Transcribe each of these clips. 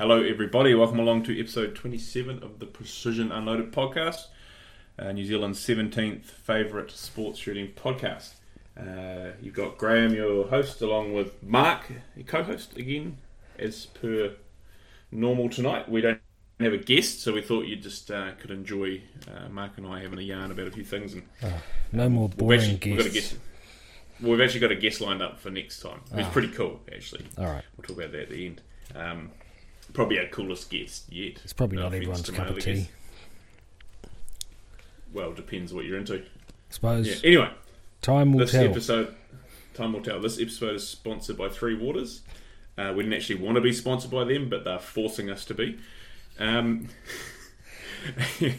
Hello everybody, welcome along to episode 27 of the Precision Unloaded podcast, New Zealand's 17th favourite sports shooting podcast. You've got Graham, your host, along with Mark, your co-host again, as per normal tonight. We don't have a guest, so we thought you just could enjoy Mark and I having a yarn about a few things. And no more boring guests. We've actually got a guest lined up for next time. It's pretty cool, actually. All right. We'll talk about that at the end. Probably our coolest guest yet. It's probably not everyone's cup of tea. Guest. Well, depends what you're into, I suppose. Yeah. Anyway, time will tell. This episode is sponsored by Three Waters. We didn't actually want to be sponsored by them, but they're forcing us to be.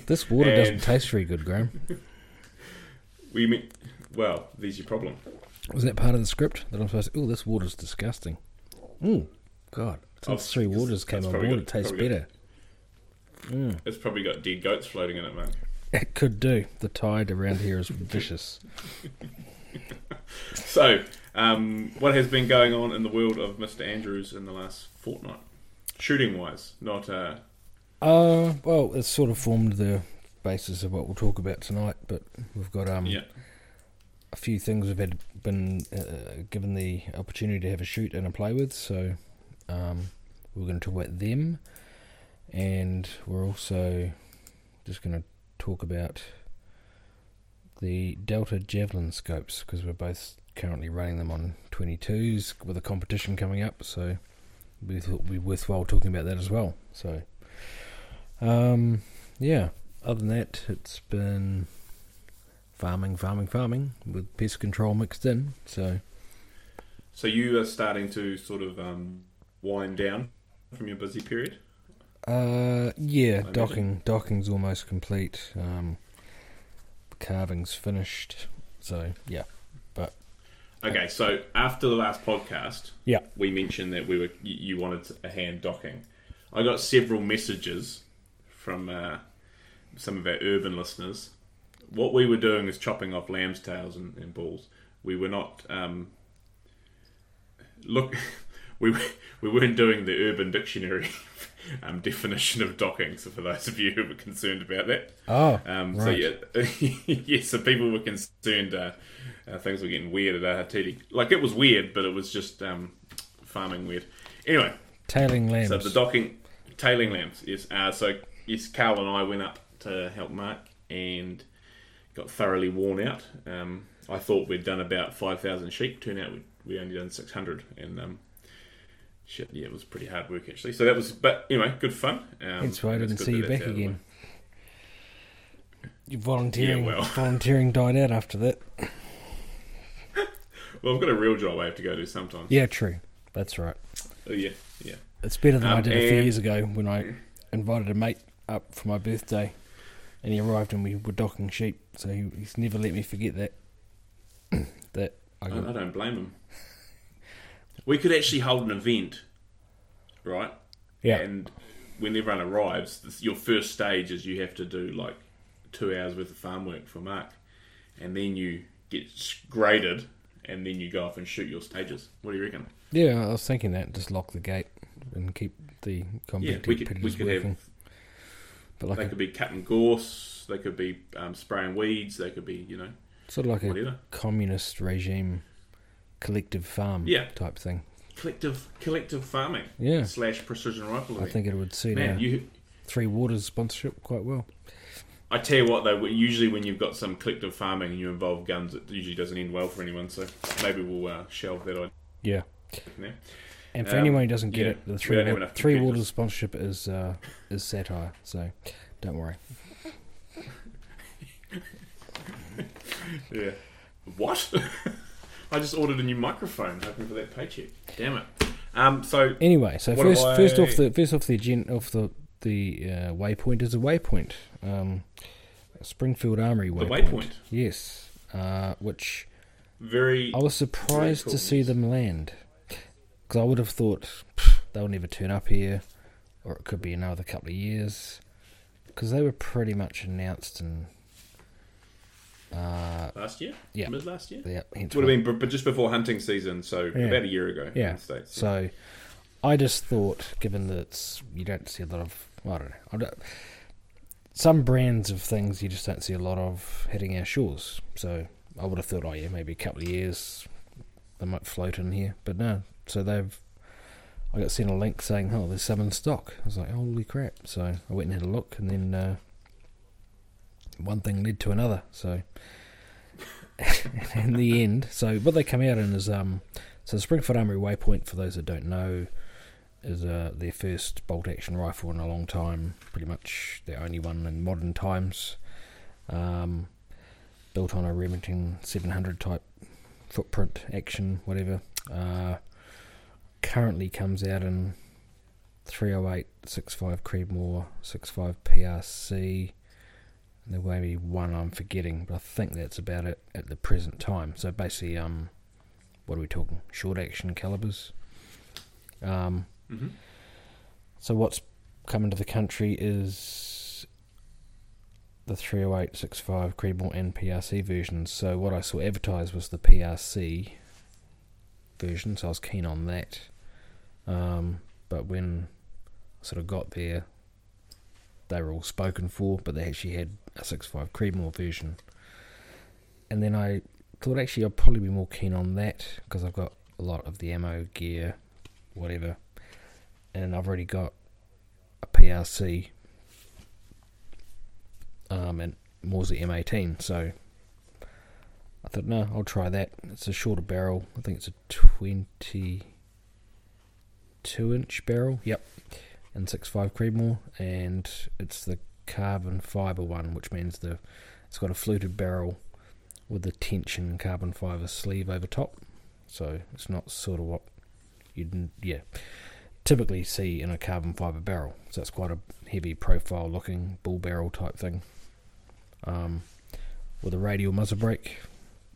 This water doesn't taste very good, Graham. Well, there's your problem. Wasn't that part of the script that I'm supposed to? Oh, this water's disgusting. Oh, God. Since Three Waters came on board, it tastes better. It's probably got dead goats floating in it, mate. It could do. The tide around here is vicious. So, what has been going on in the world of Mr. Andrews in the last fortnight? Shooting-wise, not... well, it's sort of formed the basis of what we'll talk about tonight, but we've got a few things we've been given the opportunity to have a shoot and a play with, so... we're going to talk about them, and we're also just going to talk about the Delta Javelin scopes, because we're both currently running them on 22s with a competition coming up, so we thought it would be worthwhile talking about that as well. So, other than that, it's been farming with pest control mixed in. So you are starting to sort of... wind down from your busy period? Docking's almost complete. Carving's finished. So, yeah. But okay, so after the last podcast, we mentioned that you wanted a hand docking. I got several messages from some of our urban listeners. What we were doing is chopping off lamb's tails and balls. We were not... We weren't doing the Urban Dictionary definition of docking, so for those of you who were concerned about that. Oh, right. So, so people were concerned things were getting weird at Ahatiri. Like, it was weird, but it was just farming weird. Anyway. Tailing lambs. So the docking... Tailing lambs, yes. Carl and I went up to help Mark and got thoroughly worn out. I thought we'd done about 5,000 sheep. Turned out we only done 600, and... shit, yeah, it was pretty hard work actually. So that was, but anyway, good fun. That's why I didn't see you back again. Your volunteering died out after that. Well, I've got a real job I have to go to sometimes. Yeah, true. That's right. Oh, yeah. It's better than I did a few years ago when I invited a mate up for my birthday, and he arrived and we were docking sheep. So he's never let me forget that. I don't blame him. We could actually hold an event, right? Yeah. And when everyone arrives, your first stage is you have to do like 2 hours worth of farm work for Mark. And then you get graded, and then you go off and shoot your stages. What do you reckon? Yeah, I was thinking that. Just lock the gate and keep the competitive predators working. But like they could be cutting gorse. They could be spraying weeds. They could be, sort of like whatever. A communist regime... collective farm type thing. Collective farming / precision riflery. I think it would suit Three Waters sponsorship quite well. I tell you what though, usually when you've got some collective farming and you involve guns, it usually doesn't end well for anyone, so maybe we'll shelve that idea. Yeah. And for anyone who doesn't get it, the Three Waters sponsorship is satire, so don't worry. Yeah. What? I just ordered a new microphone, hoping for that paycheck. Damn it! First off the waypoint is a waypoint. Springfield Armory waypoint. The waypoint, yes. Which I was surprised to see them land, because I would have thought they'll never turn up here, or it could be another couple of years, because they were pretty much announced and. Last year? Yeah. Mid last year? Yeah. Would have been, but just before hunting season, so about a year ago in the States. So I just thought, given that it's, you don't see a lot of, well, I don't know, some brands of things you just don't see a lot of hitting our shores. So I would have thought, oh yeah, maybe a couple of years they might float in here, but no. So I got sent a link saying, oh, there's some in stock. I was like, holy crap. So I went and had a look, and then one thing led to another. So in the end, so what they come out in is, so the Springfield Armory Waypoint, for those that don't know, is their first bolt-action rifle in a long time, pretty much their only one in modern times, built on a Remington 700 type footprint, action, whatever. Currently comes out in 308, 6.5 Creedmoor, 6.5 PRC, and there may be one I'm forgetting, but I think that's about it at the present time. So basically, what are we talking? Short action calibers. Mm-hmm. So what's come into the country is the 308, 6.5 Creedmoor and PRC versions. So what I saw advertised was the PRC version, so I was keen on that. But when I sort of got there, they were all spoken for, but they actually had a 6.5 Creedmoor version. And then I thought, actually, I'd probably be more keen on that because I've got a lot of the ammo, gear, whatever, and I've already got a PRC and More's the M18, so I thought, no, I'll try that. It's a shorter barrel. I think it's a 22-inch barrel, yep, and 6.5 Creedmoor, and it's the carbon fibre one, which means it's got a fluted barrel with the tension carbon fibre sleeve over top, so it's not sort of what you'd typically see in a carbon fibre barrel. So it's quite a heavy profile looking bull barrel type thing, with a radial muzzle brake,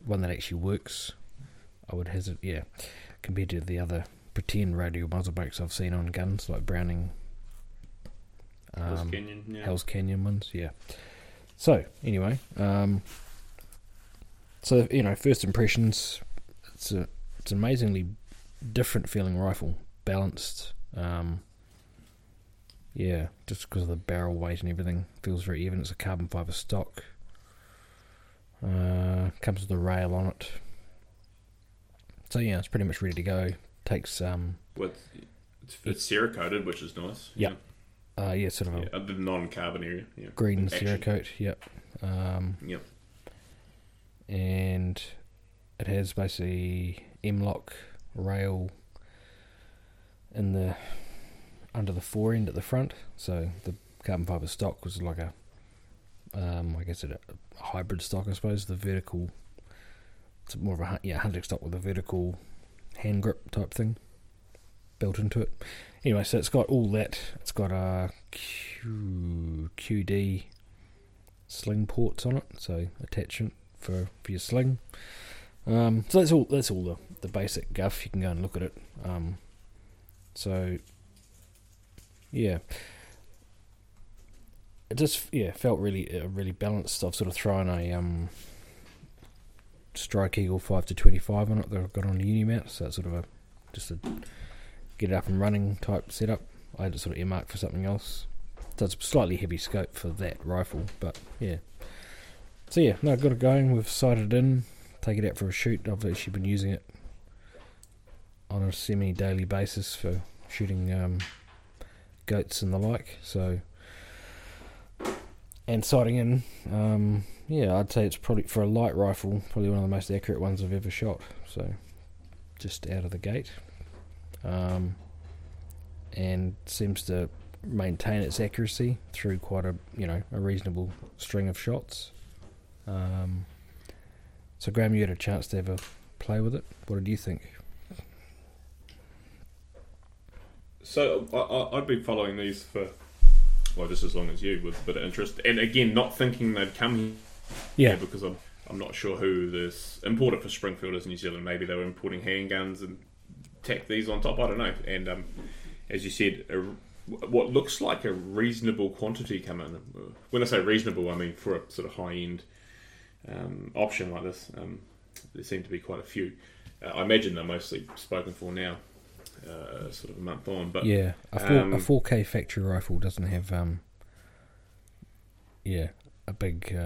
one that actually works. I would hazard, compared to the other pretend radial muzzle brakes I've seen on guns like Browning Hell's Canyon ones, so anyway, so first impressions, it's amazingly different feeling rifle, balanced, just because of the barrel weight and everything, feels very even. It's a carbon fiber stock, comes with a rail on it, so it's pretty much ready to go. Takes it's Cerakoted, which is nice. Yep. Sort of a non-carbon area, green Cerakote, and it has basically M-Lok rail in the under the fore end at the front, so the carbon fiber stock was like a a hybrid stock, I suppose. The vertical, it's more of a hunting stock with a vertical hand grip type thing built into it. Anyway, so it's got all that. It's got a QD sling ports on it, so attachment for your sling. So that's all the basic guff. You can go and look at it. It just felt really balanced. I've sort of thrown a Strike Eagle 5-25 on it that I've got on the Unimount, so it's sort of just a get it up and running type setup. I had it sort of earmarked for something else, so it's a slightly heavy scope for that rifle, but got it going. We've sighted in, take it out for a shoot. I've actually been using it on a semi-daily basis for shooting goats and the like, so, and sighting in, I'd say it's probably, for a light rifle, probably one of the most accurate ones I've ever shot, so just out of the gate, and seems to maintain its accuracy through quite a reasonable string of shots. So Graham, you had a chance to have a play with it. What did you think? So I'd been following these for just as long as you, with a bit of interest, and again, not thinking they'd come here, because I'm not sure who this importer for Springfield is in New Zealand. Maybe they were importing handguns and tacked these on top. I don't know. And as you said, what looks like a reasonable quantity come in. When I say reasonable, I mean for a sort of high end option like this, there seem to be quite a few. I imagine they're mostly spoken for now, sort of map on. But yeah, a 4K factory rifle doesn't have a big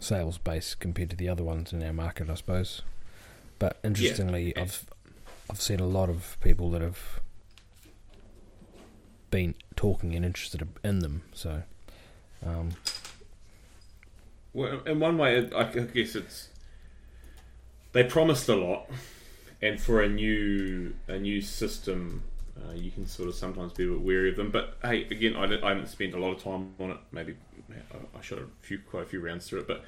sales base compared to the other ones in our market, I suppose. But interestingly, yeah, I've seen a lot of people that have been talking and interested in them. So, well, in one way, I guess it's they promised a lot, and for a new system, you can sort of sometimes be a bit wary of them. But hey, again, I haven't spent a lot of time on it. Maybe I shot quite a few rounds through it, but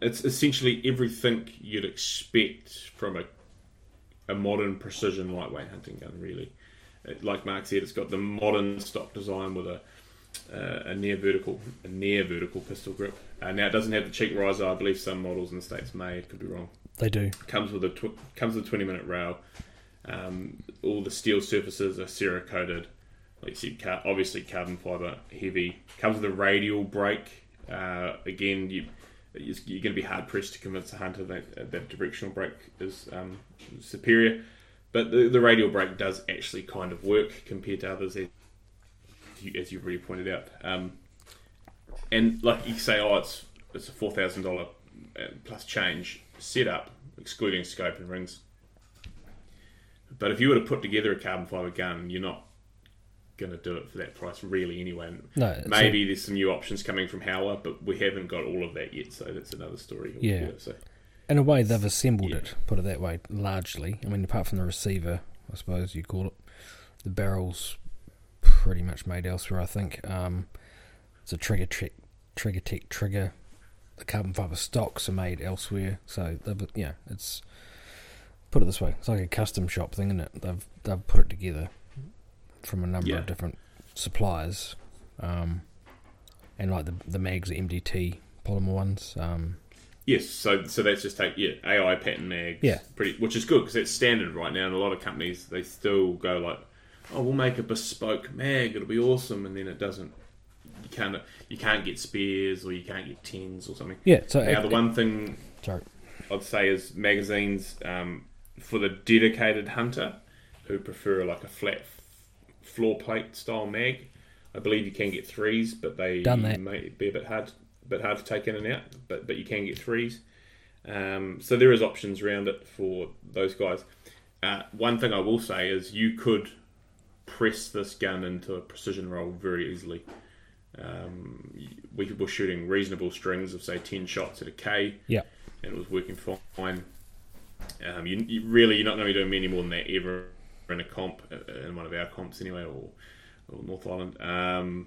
it's essentially everything you'd expect from a modern precision lightweight hunting gun, really. Like Mark said, it's got the modern stock design with a near vertical pistol grip. Now it doesn't have the cheek riser. I believe some models in the States may. Could be wrong. They do. Comes with a 20-minute rail. All the steel surfaces are Cerakoted. Like you said, obviously carbon fiber, heavy. Comes with a radial brake. Again, you're going to be hard pressed to convince a hunter that directional brake is superior. But the radial brake does actually kind of work compared to others, as you've already pointed out. And like you say, it's a $4,000 plus change setup, excluding scope and rings. But if you were to put together a carbon fiber gun, you're not going to do it for that price, really, anyway. No, maybe there's some new options coming from Howler, but we haven't got all of that yet, so that's another story. Yeah. So. In a way, they've assembled it, put it that way, largely. I mean, apart from the receiver, I suppose you call it, the barrel's pretty much made elsewhere, I think. It's a Trigger Tech trigger. The carbon fiber stocks are made elsewhere, so it's, put it this way, it's like a custom shop thing, isn't it? They've put it together from a number of different suppliers, and like the mags, the MDT polymer ones. Yes, so that's just AI pattern mags, which is good because it's standard right now, and a lot of companies, they still go like, oh, we'll make a bespoke mag, it'll be awesome, and then it doesn't. You can't get spares or you can't get tens or something. Yeah. So now the one thing I'd say is magazines for the dedicated hunter who prefer like a flat floor plate style mag. I believe you can get threes, but they may be a bit hard. Bit hard to take in and out, but you can get threes. So there is options around it for those guys. One thing I will say is you could press this gun into a precision roll very easily. We were shooting reasonable strings of say 10 shots at a K, and it was working fine. You really, you're not going to be doing many more than that ever in a comp, in one of our comps anyway, or North Island.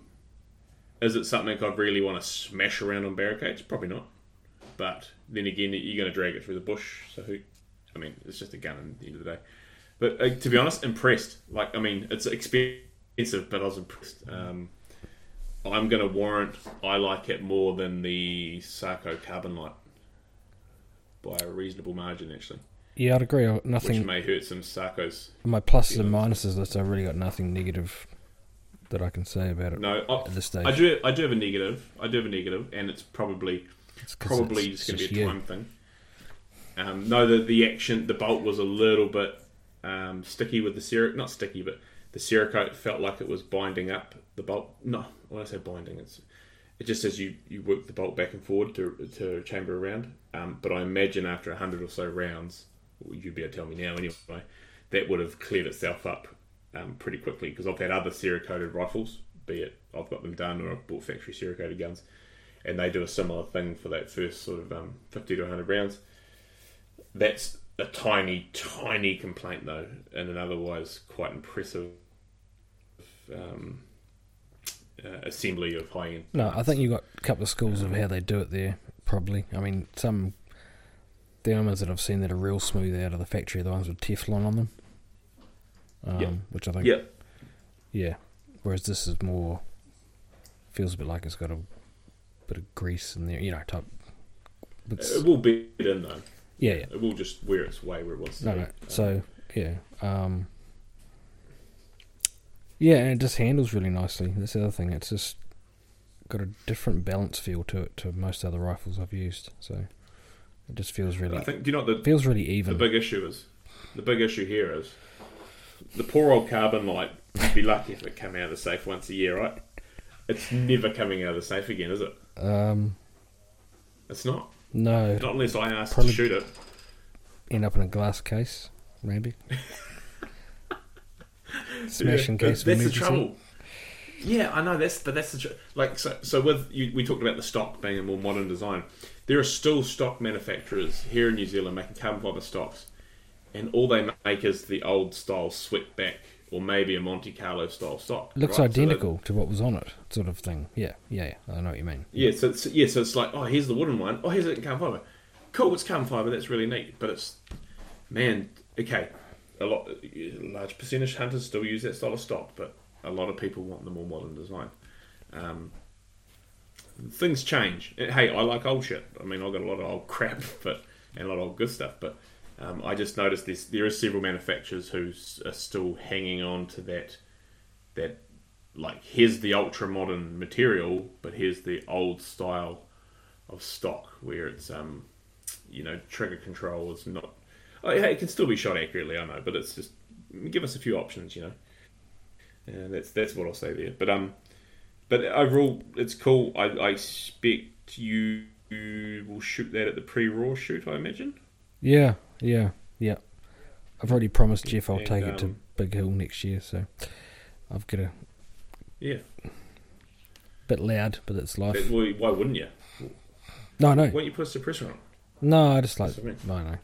Is it something I really want to smash around on barricades? Probably not. But then again, you're going to drag it through the bush. So, it's just a gun at the end of the day. But to be honest, impressed. Like, I mean, it's expensive, but I was impressed. I'm going to warrant I like it more than the Sarko Carbon Light by a reasonable margin, actually. Yeah, I'd agree. Nothing. Which may hurt some Sarkos. My pluses and minuses list, I've really got nothing negative that I can say about it. No, at this stage, I do have a negative. And it's probably it's just going to be a time thing. No, the action, the bolt was a little bit sticky with the Cerakote. Not sticky, but the Cerakote felt like it was binding up the bolt. No, when I say binding, it's just as you work the bolt back and forward to chamber around. But I imagine after 100 or so rounds, you'd be able to tell me now anyway, that would have cleared itself up. Pretty quickly, because I've had other Cerakoted rifles, be it I've got them done or I've bought factory Cerakoted guns, and they do a similar thing for that first sort of 50 to 100 rounds. That's a tiny, tiny complaint though, in an otherwise quite impressive assembly of high end. No, I think you've got a couple of schools of how they do it there, probably. I mean, the only ones that I've seen that are real smooth out of the factory are the ones with Teflon on them. Which I think, whereas this is more, feels a bit like it's got a bit of grease in there, type. It will be in though. Yeah. It will just wear its way where it wants to be. No. So, and it just handles really nicely. That's the other thing. It's just got a different balance feel to it to most other rifles I've used. So, it just feels really. I think, feels really even. The big issue is. The big issue here is the poor old carbon light. You'd be lucky if it came out of the safe once a year, right? It's never coming out of the safe again, is it? It's not. No. Not unless I ask to shoot it. End up in a glass case, maybe. Smashing case. That's the trouble. Yeah, I know. That's the like. So with you, we talked about the stock being a more modern design. There are still stock manufacturers here in New Zealand making carbon fibre stocks, and all they make is the old style sweatback or maybe a Monte Carlo style stock. Looks right? Identical to what was on it, sort of thing. Yeah. I know what you mean. Yeah. So it's like, oh, here's the wooden one. Oh, here's it in carbon fibre. Cool, it's carbon fibre. That's really neat. But it's, man, okay. A large percentage of hunters still use that style of stock, but a lot of people want the more modern design. Things change. Hey, I like old shit. I mean, I've got a lot of old crap, and a lot of old good stuff. But I just noticed there are several manufacturers who are still hanging on to that like, here's the ultra modern material, but here's the old style of stock where it's trigger control is not. Oh, yeah, it can still be shot accurately, I know, but it's just give us a few options, you know. And that's what I'll say there. But overall, it's cool. I expect you will shoot that at the pre-raw shoot, I imagine. Yeah. I've already promised Jeff I'll take it to Big Hill next year, so I've got a bit loud, but it's life. Well, why wouldn't you? No. Why don't you put a suppressor on? No, I just like no.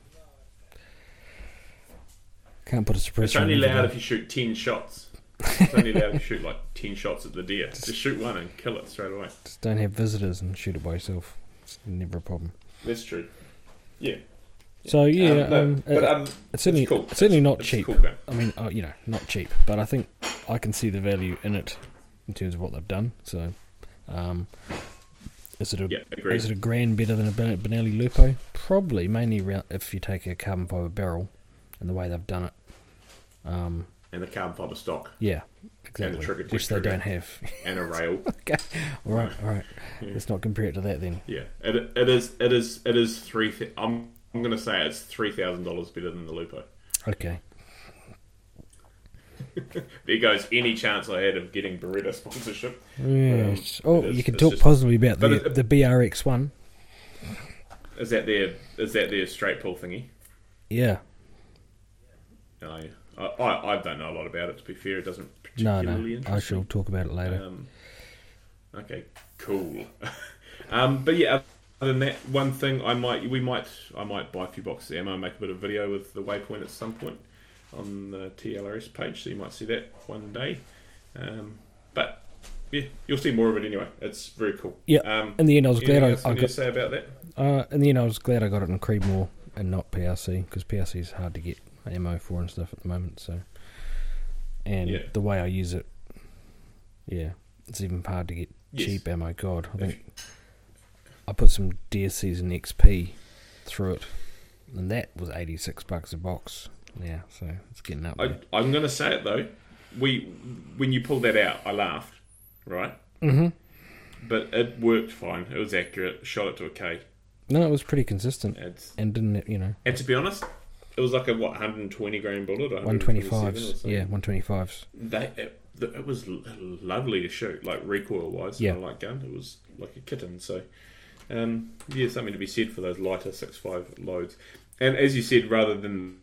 Can't put a suppressor. It's only loud if you shoot 10 shots. It's only allowed to shoot like 10 shots at the deer. Just shoot one and kill it straight away. Just don't have visitors and shoot it by yourself. It's never a problem. That's true. Yeah. So yeah, it's certainly not cheap. Cool, I mean, not cheap, but I think I can see the value in it in terms of what they've done. So, is it a grand better than a Benelli Lupo? Probably, mainly if you take a carbon fibre barrel and the way they've done it. And the carbon fibre stock. Yeah, exactly. And the which they don't have. And a rail. Okay. All right. Yeah. Let's not compare it to that then. Yeah, it is $3,000. I'm going to say it's $3,000 better than the Lupo. Okay. There goes any chance I had of getting Beretta sponsorship. Yes. You could talk positively about the BRX one. Is that their straight pull thingy? Yeah. No. I don't know a lot about it, to be fair. It doesn't particularly interest me. I shall talk about it later. Okay, cool. But yeah, other than that, one thing I might buy a few boxes of ammo and make a bit of video with the Waypoint at some point on the TLRS page, so you might see that one day. But yeah, you'll see more of it anyway. It's very cool. Yeah. In the end, I was glad I got to say about that. In the end, I was glad I got it in Creedmoor and not PRC, because PRC is hard to get ammo for and stuff at the moment, so the way I use it, it's even hard to get cheap ammo. God, I think I put some Deer Season XP through it, and that was $86 a box. Yeah, so it's getting up there. I'm going to say it though, when you pulled that out, I laughed, right? Mm-hmm. But it worked fine. It was accurate. Shot it to a K. No, it was pretty consistent, and didn't And to be honest. It was like a, 120-gram bullet? 125s. Yeah, 125s. It was lovely to shoot, like recoil-wise, kind of like gun. It was like a kitten. So, something to be said for those lighter 6.5 loads. And as you said, rather than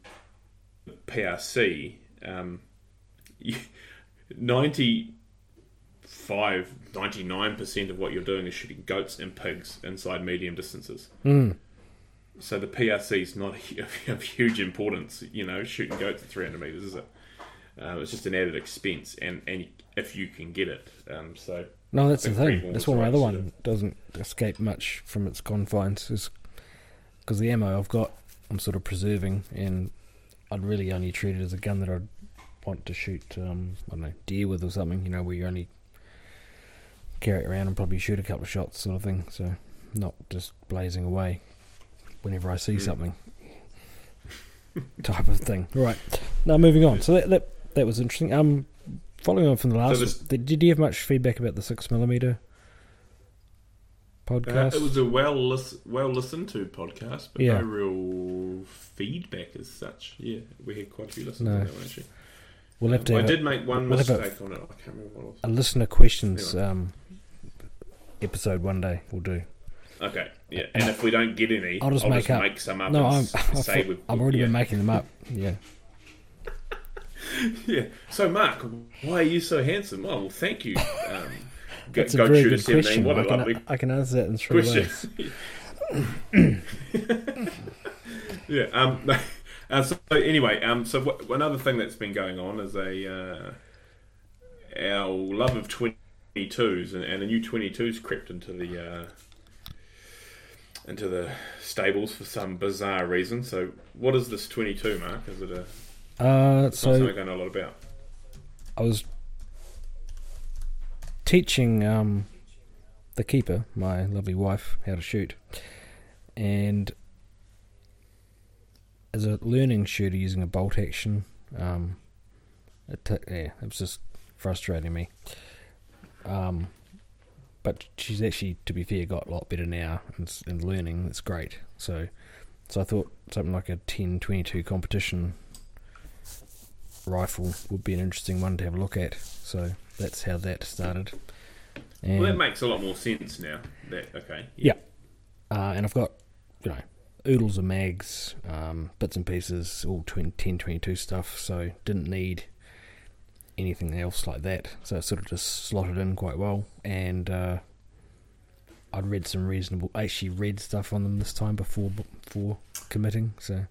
PRC, 99% of what you're doing is shooting goats and pigs inside medium distances. Mm. So the PRC is not of huge importance, shooting goats at 300 metres, is it? It's just an added expense, and if you can get it. No, that's the thing. That's why my other one doesn't escape much from its confines, is because the ammo I've got, I'm sort of preserving, and I'd really only treat it as a gun that I'd want to shoot, deer with or something, where you only carry it around and probably shoot a couple of shots sort of thing, so not just blazing away whenever I see something type of thing. Right. Now, moving on. So that was interesting. Following on from the last one, did you have much feedback about the 6mm podcast. It was a well listened to podcast, but no real feedback as such. Yeah, we had quite a few listeners on that one, actually. We'll have to. I did make one mistake on it. I can't remember what it was. A listener questions episode one day we'll do. Okay, yeah. And if we don't get any, I'll just make some up. No, I've already been making them up. Yeah. Yeah. So, Mark, why are you so handsome? Oh, well, thank you. That's a very good question. I can answer that in three ways. Yeah. So another thing that's been going on is our love of 22s and the new 22s crept into the stables for some bizarre reason. So, what is this 22, Mark? Is it a something I know a lot about? I was teaching the keeper, my lovely wife, how to shoot, and as a learning shooter using a bolt action, it was just frustrating me. But she's actually, to be fair, got a lot better now and learning. That's great. So I thought something like a 10-22 competition rifle would be an interesting one to have a look at. So that's how that started. And well, that makes a lot more sense now. Okay. Yeah. And I've got, oodles of mags, bits and pieces, all 10-22 stuff. So didn't need anything else like that, so it sort of just slotted in quite well. And I'd read read stuff on them this time before committing. So,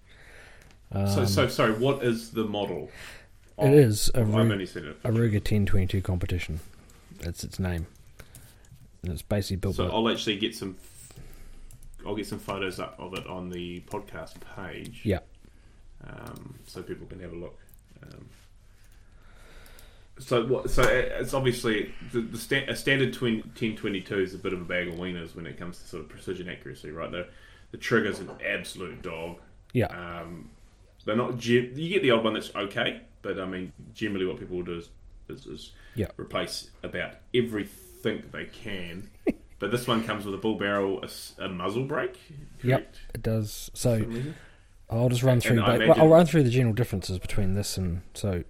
sorry, what is the model? It is a Ruger 10-22 competition. That's its name, and it's basically built. So I'll actually get some. I'll get some photos up of it on the podcast page. Yeah. So people can have a look. So it's obviously a standard 10-22 is a bit of a bag of wieners when it comes to sort of precision accuracy, right? The trigger's an absolute dog. Yeah. They're not. You get the odd one that's okay, but I mean, generally what people will do is replace about everything they can. But this one comes with a bull barrel, a muzzle brake. Correct? Yep, it does. So I'll just run through. I'll run through the general differences between this and so.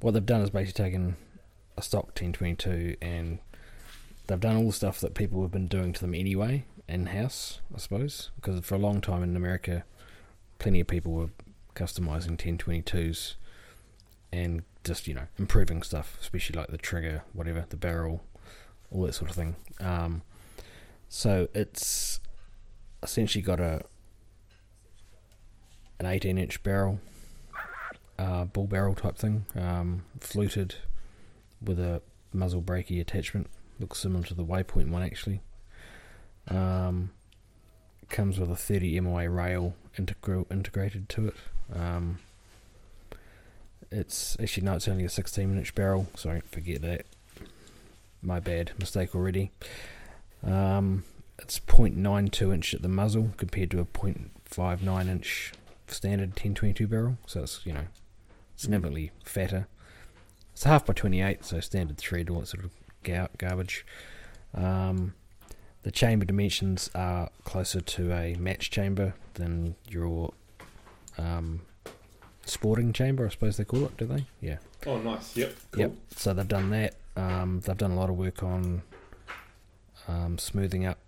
What they've done is basically taken a stock 10-22 and they've done all the stuff that people have been doing to them anyway, in-house, I suppose, because for a long time in America, plenty of people were customising 10-22s and just, improving stuff, especially like the trigger, whatever, the barrel, all that sort of thing. So it's essentially got an 18-inch barrel, bull barrel type thing, fluted with a muzzle brakey attachment. Looks similar to the Waypoint one actually. Comes with a 30 MOA rail integrated to it. It's only a 16-inch barrel. Sorry, forget that. My bad, mistake already. It's 0.92 inch at the muzzle compared to a 0.59 inch standard 10-22 barrel. So it's significantly fatter. It's 1/2 by 28, so standard thread, all that sort of garbage. The chamber dimensions are closer to a match chamber than your sporting chamber, I suppose they call it, do they? Yeah. Oh, nice. Yep. Cool. Yep. So they've done that. They've done a lot of work on smoothing up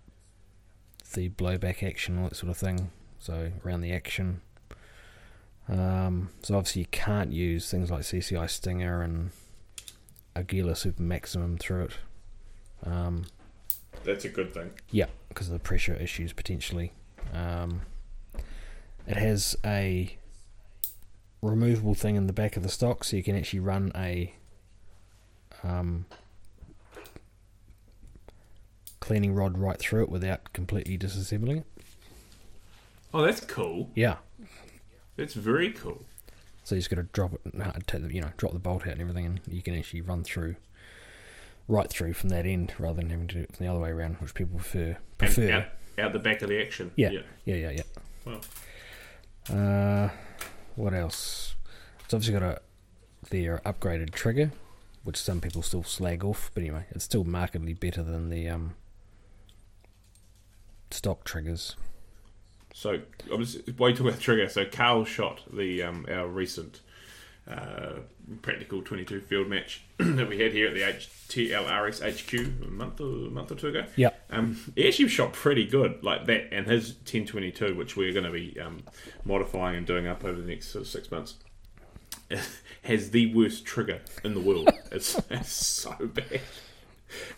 the blowback action, all that sort of thing. So around the action. So obviously you can't use things like CCI Stinger and Aguila Super Maximum through it. That's a good thing. Yeah, because of the pressure issues potentially. It has a removable thing in the back of the stock, so you can actually run a cleaning rod right through it without completely disassembling it. Oh, that's cool. Yeah. That's very cool. So you just got to drop it, drop the bolt out and everything, and you can actually run through, right through from that end, rather than having to do it from the other way around, which people prefer. Out the back of the action. Yeah. Wow. What else? It's obviously got their upgraded trigger, which some people still slag off, but anyway, it's still markedly better than the stock triggers. So, way to about trigger. So, Carl shot the our recent practical 22 field match that we had here at the TLRS HQ a month or two ago. Yeah. He actually shot pretty good, like that, and his 10-22, which we're going to be modifying and doing up over the next 6 months, has the worst trigger in the world. It's so bad.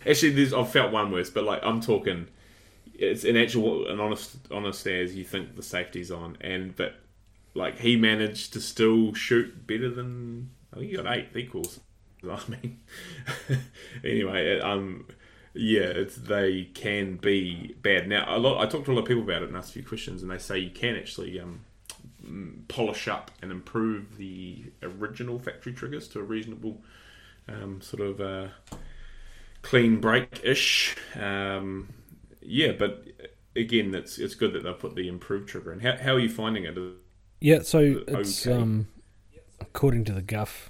Actually, I've felt one worse, but like I'm talking, it's an actual, an honest as you think the safety's on, but like he managed to still shoot better than I think he got 8 equals. I mean, anyway, yeah, they can be bad. Now, I talked to a lot of people about it and asked a few questions, and they say you can actually polish up and improve the original factory triggers to a reasonable sort of clean break-ish. Yeah, but again, it's good that they've put the improved trigger in. How are you finding it? Yeah, so it's okay? According to the Guff,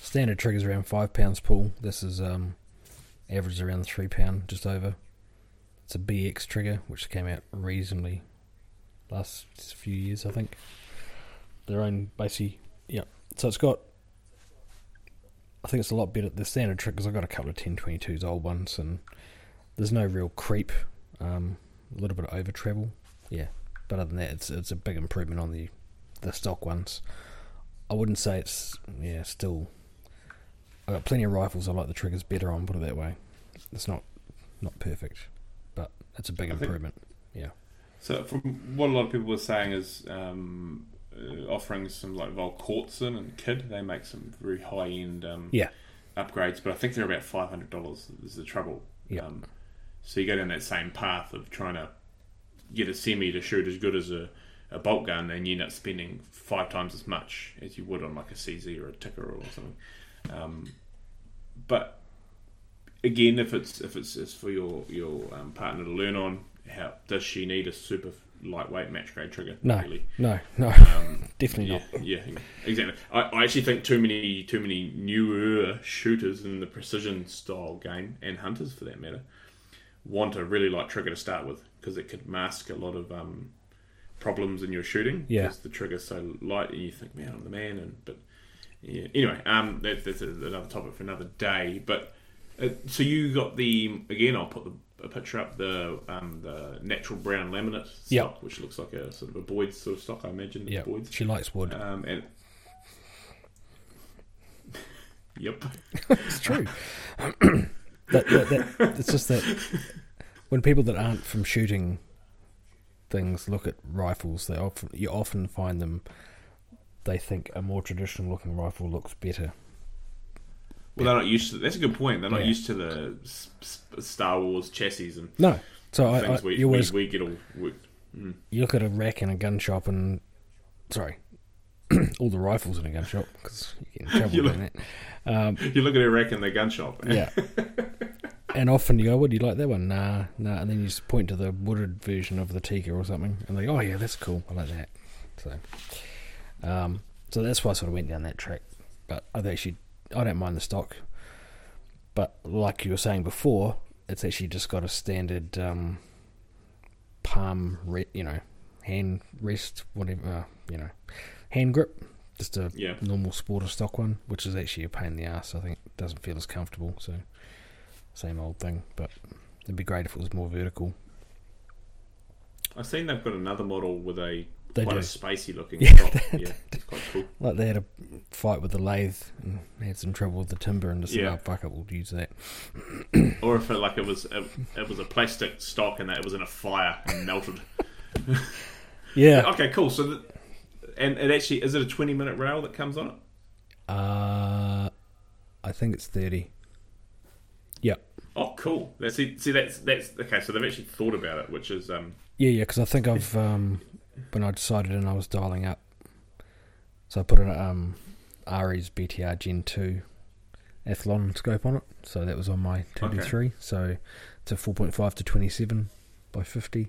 standard trigger's around 5 pounds pull. This is average around 3 pound, just over. It's a BX trigger, which came out reasonably last few years, I think. Their own basically, yeah. So it's got, I think it's a lot better. The standard triggers, I've got a couple of 10-22s, old ones, and there's no real creep. A little bit of over travel, yeah. But other than that, it's a big improvement on the stock ones. I wouldn't say it's, yeah, still. I've got plenty of rifles I like the triggers better on, put it that way. It's not perfect, but it's a big improvement, yeah. So from what a lot of people were saying is offering some like Volkortzen and Kid, they make some very high-end upgrades, but I think they're about $500 is the trouble. Yeah. So you go down that same path of trying to get a semi to shoot as good as a bolt gun, and you end up spending 5 times as much as you would on like a CZ or a Tikka or something. But again, if it's for your partner to learn on, how does she need a super lightweight match grade trigger? No, really? no, definitely not. Yeah, exactly. I actually think too many newer shooters in the precision style game, and hunters for that matter, want a really light trigger to start with, because it could mask a lot of problems in your shooting. Yeah, because the trigger's so light, and you think, man, I'm the man. But yeah, anyway, that's another topic for another day. But so you got I'll put a picture up, the natural brown laminate stock, yep, which looks like a sort of a Boyd sort of stock, I imagine. Yeah, she likes wood. And yep, it's true. It's just that when people that aren't from shooting things look at rifles, you often find them, they think a more traditional looking rifle looks better. Well, they're not used to. That's a good point. They're not used to the Star Wars chassis and things we get all worked. Mm. You look at a rack in a gun shop and all the rifles in a gun shop, because you get in trouble doing that. You look at a rack in the gun shop. Yeah. And often you go, "What do you like that one?" Nah. And then you just point to the wooded version of the Tikka or something, and they go, "Oh yeah, that's cool. I like that." So that's why I sort of went down that track. But I don't mind the stock, but like you were saying before, it's actually just got a standard palm, hand rest, whatever, hand grip, just a normal sporter stock one, which is actually a pain in the ass. I think it doesn't feel as comfortable, so same old thing, but it'd be great if it was more vertical. I've seen they've got another model with a spacey looking stock. Yeah, it's quite cool. Like they had a fight with the lathe and had some trouble with the timber and just said, "Oh, fuck it, we'll use that." Or if it was a plastic stock and that it was in a fire and melted. Yeah. Okay, cool. So, and it actually, is it a 20-minute rail that comes on it? I think it's 30. Yep. Oh, cool. That's okay. So they've actually thought about it, which is yeah. Because I think I've when I decided and I was dialing up, so I put an Ari's BTR Gen 2 Athlon scope on it, so that was on my 223. Okay. So it's a 4.5 to 27 by 50,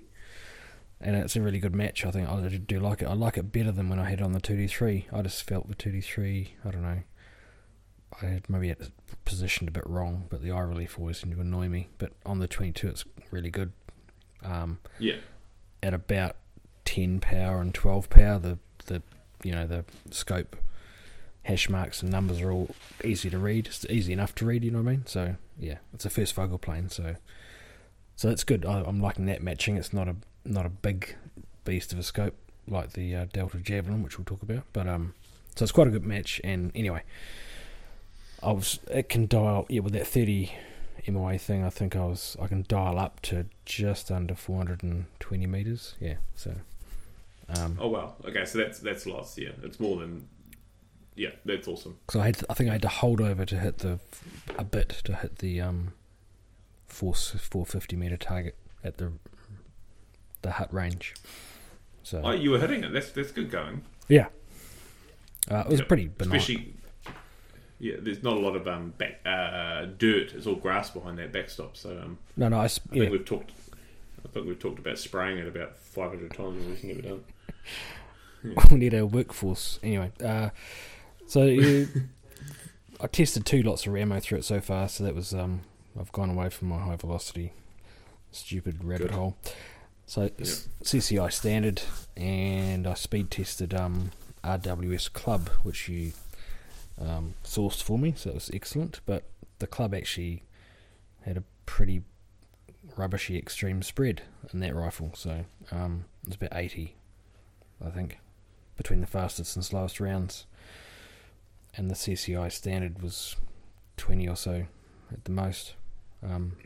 and it's a really good match. I think I do like it. I like it better than when I had it on the 223. I just felt the 223, I don't know, I had maybe it positioned a bit wrong, but the eye relief always seemed to annoy me. But on the 22, it's really good. At about 10 power and 12 power, the you know, the scope hash marks and numbers are all easy to read. It's easy enough to read, you know what I mean? So yeah, it's a first focal plane, so that's good. I'm liking that matching. It's not a big beast of a scope like the Delta Javelin, which we'll talk about, but so it's quite a good match. And anyway, it can dial, with that 30 MOA thing, I can dial up to just under 420 meters. Yeah, so. Oh wow! Okay, so that's lots. Yeah, it's more than. Yeah, that's awesome. So I think I had to hold over to hit the 450 meter target at the hut range. So. Oh, you were hitting it. That's good going. Yeah. It was pretty benign. Especially. Yeah, there's not a lot of dirt. It's all grass behind that backstop. So I think we've talked about spraying it about 500 times and we can get it done. Yeah. We need our workforce anyway. I tested 2 lots of ammo through it so far. So that was I've gone away from my high velocity stupid rabbit hole. So CCI standard, and I speed tested RWS club, which you. Sourced for me, so it was excellent, but the club actually had a pretty rubbishy extreme spread in that rifle, so it was about 80, I think, between the fastest and slowest rounds, and the CCI standard was 20 or so at the most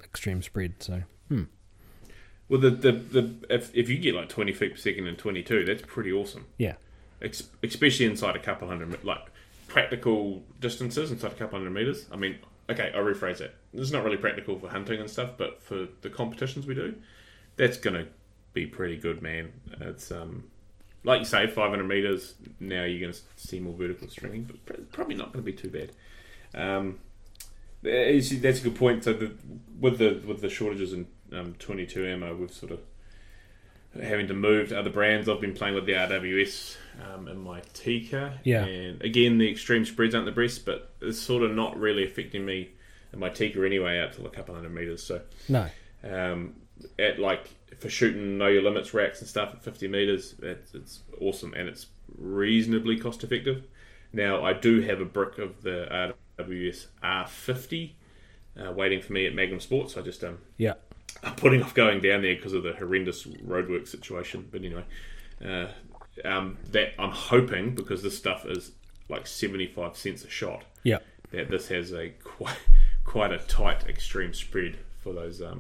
extreme spread, so Well, if you get like 20 feet per second and 22, that's pretty awesome. Yeah. Especially inside a couple hundred, like practical distances inside a couple hundred meters. I mean, okay, I rephrase that. It's not really practical for hunting and stuff, but for the competitions we do, that's gonna be pretty good, man. It's like you say, 500 meters. Now you're gonna see more vertical stringing, but probably not gonna be too bad. That's a good point. So with the shortages in 22 ammo, we've sort of having to move to other brands. I've been playing with the RWS in my Tikka. Yeah. And again, the extreme spreads aren't the best, but it's sort of not really affecting me in my Tikka anyway out to a couple hundred metres. So no. For shooting know your limits racks and stuff at 50 metres, it's awesome, and it's reasonably cost effective. Now, I do have a brick of the RWS R50 waiting for me at Magnum Sports. So I just I'm putting off going down there because of the horrendous roadwork situation. But anyway, that I'm hoping, because this stuff is like 75 cents a shot, yeah, that this has a quite a tight extreme spread for those that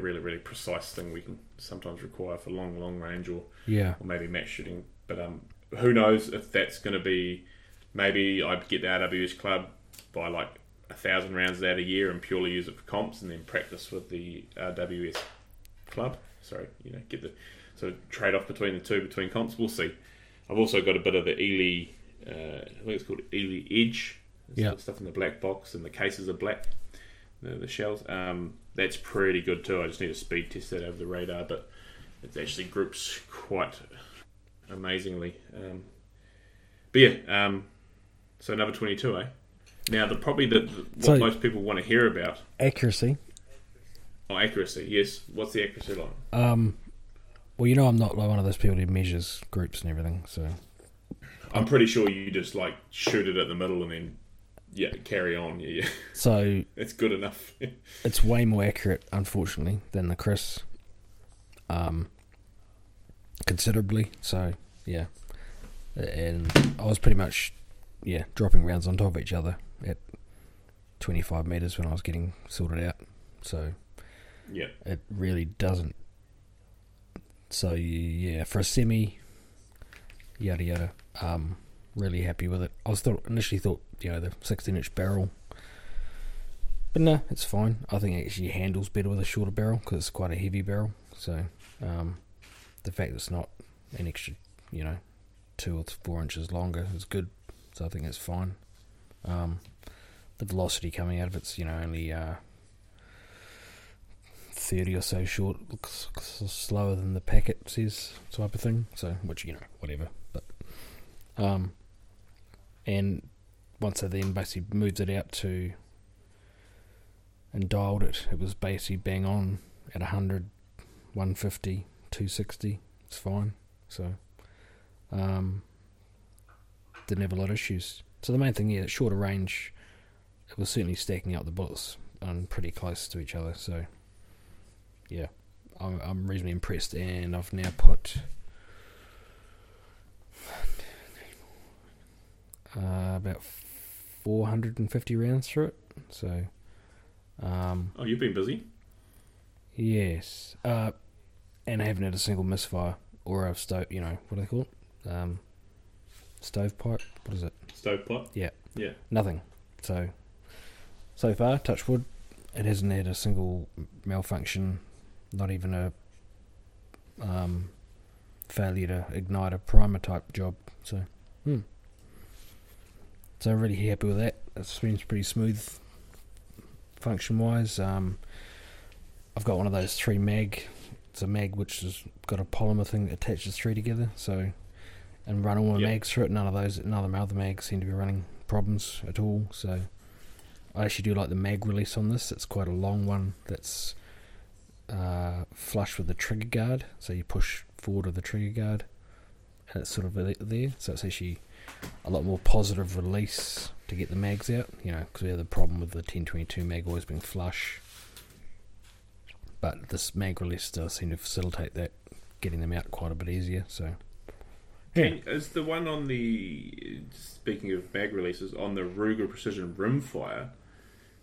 really really precise thing we can sometimes require for long range or maybe match shooting. But who knows if that's going to be? Maybe I'd get the RWS club by like 1,000 rounds out a year and purely use it for comps, and then practice with the RWS club. Sorry, get the sort of trade off between the two, between comps. We'll see. I've also got a bit of the Ely, I think it's called Ely Edge. Stuff in the black box, and the cases are black, the shells. That's pretty good too. I just need to speed test that over the radar, but it actually groups quite amazingly. So another 22, eh? Now, what most people want to hear about. Accuracy. Oh, accuracy, yes. What's the accuracy like? Well, I'm not like one of those people who measures groups and everything, so... I'm pretty sure you just, shoot it at the middle and then, carry on. Yeah. So... it's good enough. It's way more accurate, unfortunately, than the Chris. Considerably, so, yeah. And I was pretty much, dropping rounds on top of each other at 25 metres when I was getting sorted out, so it really doesn't. So for a semi, yada yada, really happy with it. I was initially thought the 16-inch barrel, but no, it's fine. I think it actually handles better with a shorter barrel because it's quite a heavy barrel. So the fact that it's not an extra 2 or 4 inches longer is good. So I think it's fine. The velocity coming out of it's only 30 or so short, looks slower than the packet says, type of thing. So which whatever, but and once I then basically moved it out to and dialed it was basically bang on at 100 150, 260. It's fine. So, didn't have a lot of issues. So the main thing, yeah, at shorter range, it was certainly stacking up the bullets and pretty close to each other. So, yeah, I'm reasonably impressed, and I've now put about 450 rounds through it. So, oh, you've been busy. Yes, and I haven't had a single misfire or a stove. You know what do they call it? Stovepipe. What is it? Stovepipe. Yeah. Yeah. Nothing. So far, touch wood, it hasn't had a single malfunction, not even a failure to ignite a primer type job. So, so I'm really happy with that. It seems pretty smooth, function wise. I've got one of those three mag. It's a mag which has got a polymer thing that attaches three together. So, and run all my mags through it. None of the mags seem to be running problems at all. So. I actually do like the mag release on this. It's quite a long one that's flush with the trigger guard. So you push forward with the trigger guard and it's sort of there. So it's actually a lot more positive release to get the mags out, you know, because we have the problem with the 10-22 mag always being flush. But this mag release does seem to facilitate that, getting them out quite a bit easier. So, yeah. Is the one on the, speaking of mag releases, on the Ruger Precision Rimfire,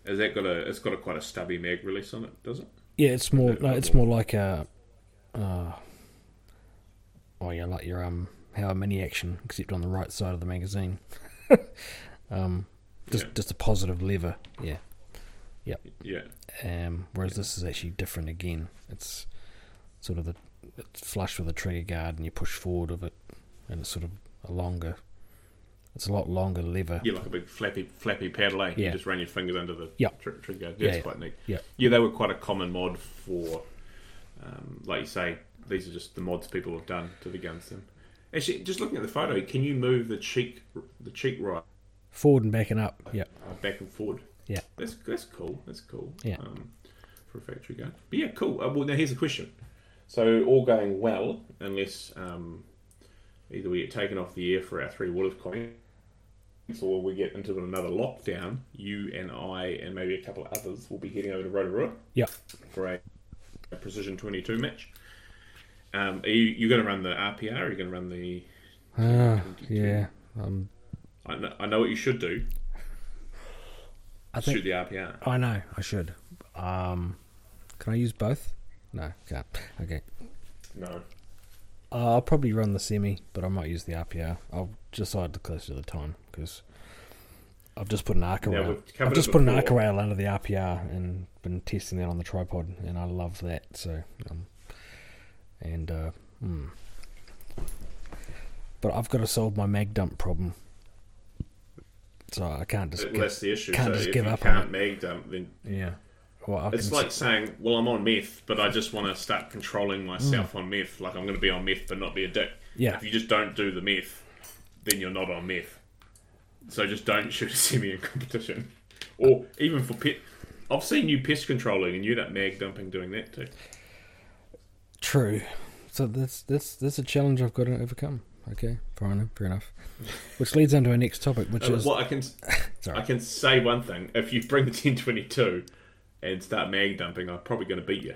has that got a? It's got a quite a stubby mag release on it, does it? Yeah, it's more. No, it's more like a. Like your Hauer mini action, except on the right side of the magazine. Just a positive lever. Yeah. Yep. Yeah. Whereas this is actually different again. It's sort of it's flush with the trigger guard, and you push forward with it. And it's sort of it's a lot longer lever. Yeah, like a big flappy paddle, eh? Yeah. You just run your fingers under the trigger. That's quite neat. Yeah. Yeah, they were quite a common mod for, like you say, these are just the mods people have done to the guns. Then, actually, just looking at the photo, can you move the cheek right? Forward and back and up. Yeah. Back and forward. Yeah. That's cool. That's cool. Yeah. For a factory gun. But yeah, cool. Well, now here's the question. So all going well, unless either we get taken off the air for our three water coins, or we get into another lockdown, you and I and maybe a couple of others will be heading over to Rotorua for a Precision 22 match. Are you going to run the RPR? Or are you going to run the... yeah. I know what you should do. Shoot the RPR. I know, I should. Can I use both? No, can't. Okay. No. I'll probably run the semi, but I might use the RPR. I'll decide the closer to the time, because I've just put an ARCA rail. An ARCA rail under the RPR and been testing that on the tripod, and I love that. So, but I've got to solve my mag dump problem, so I can't just. That's the issue. Can't so just if give you up. Can't on mag it. Dump then. Yeah. Well, it's like saying, well, I'm on meth, but I just want to start controlling myself on meth. Like, I'm going to be on meth, but not be a dick. Yeah. If you just don't do the meth, then you're not on meth. So just don't shoot a semi in competition. Or even for pet... I've seen you pest controlling and you that mag dumping doing that too. True. So that's a challenge I've got to overcome. Okay, fine, fair enough. Which leads on to our next topic, which is... Well, I can say one thing. If you bring the 10-22... and start mag dumping, I'm probably going to beat you.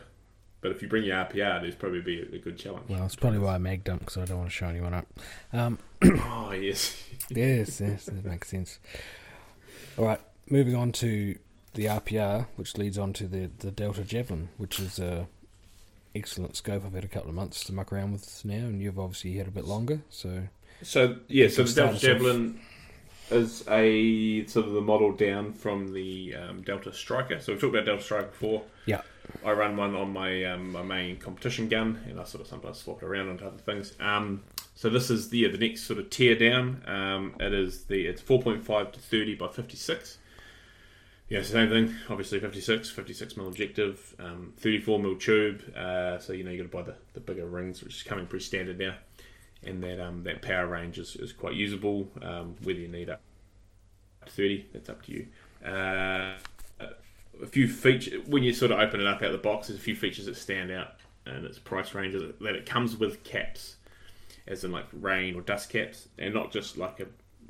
But if you bring your RPR, there's probably be a good challenge. Well, it's probably why I mag dump, because I don't want to show anyone up. Oh, yes. yes, that makes sense. All right, moving on to the RPR, which leads on to the Delta Javelin, which is an excellent scope. I've had a couple of months to muck around with now, and you've obviously had a bit longer. So the Delta Javelin... is a sort of the model down from the Delta Stryker. So we've talked about Delta Stryker before. Yeah. I run one on my main competition gun, and I sort of sometimes swap it around onto other things. So this is the next sort of tear down. It's 4.5 to 30 by 56. Yeah, same thing. Obviously 56 mil objective, 34 mil tube. So you got to buy the bigger rings, which is coming pretty standard now. And that power range is quite usable. Whether you need up to 30, that's up to you. A few features when you sort of open it up out of the box, there's a few features that stand out and its price range is that it comes with caps, as in like rain or dust caps, and not just like a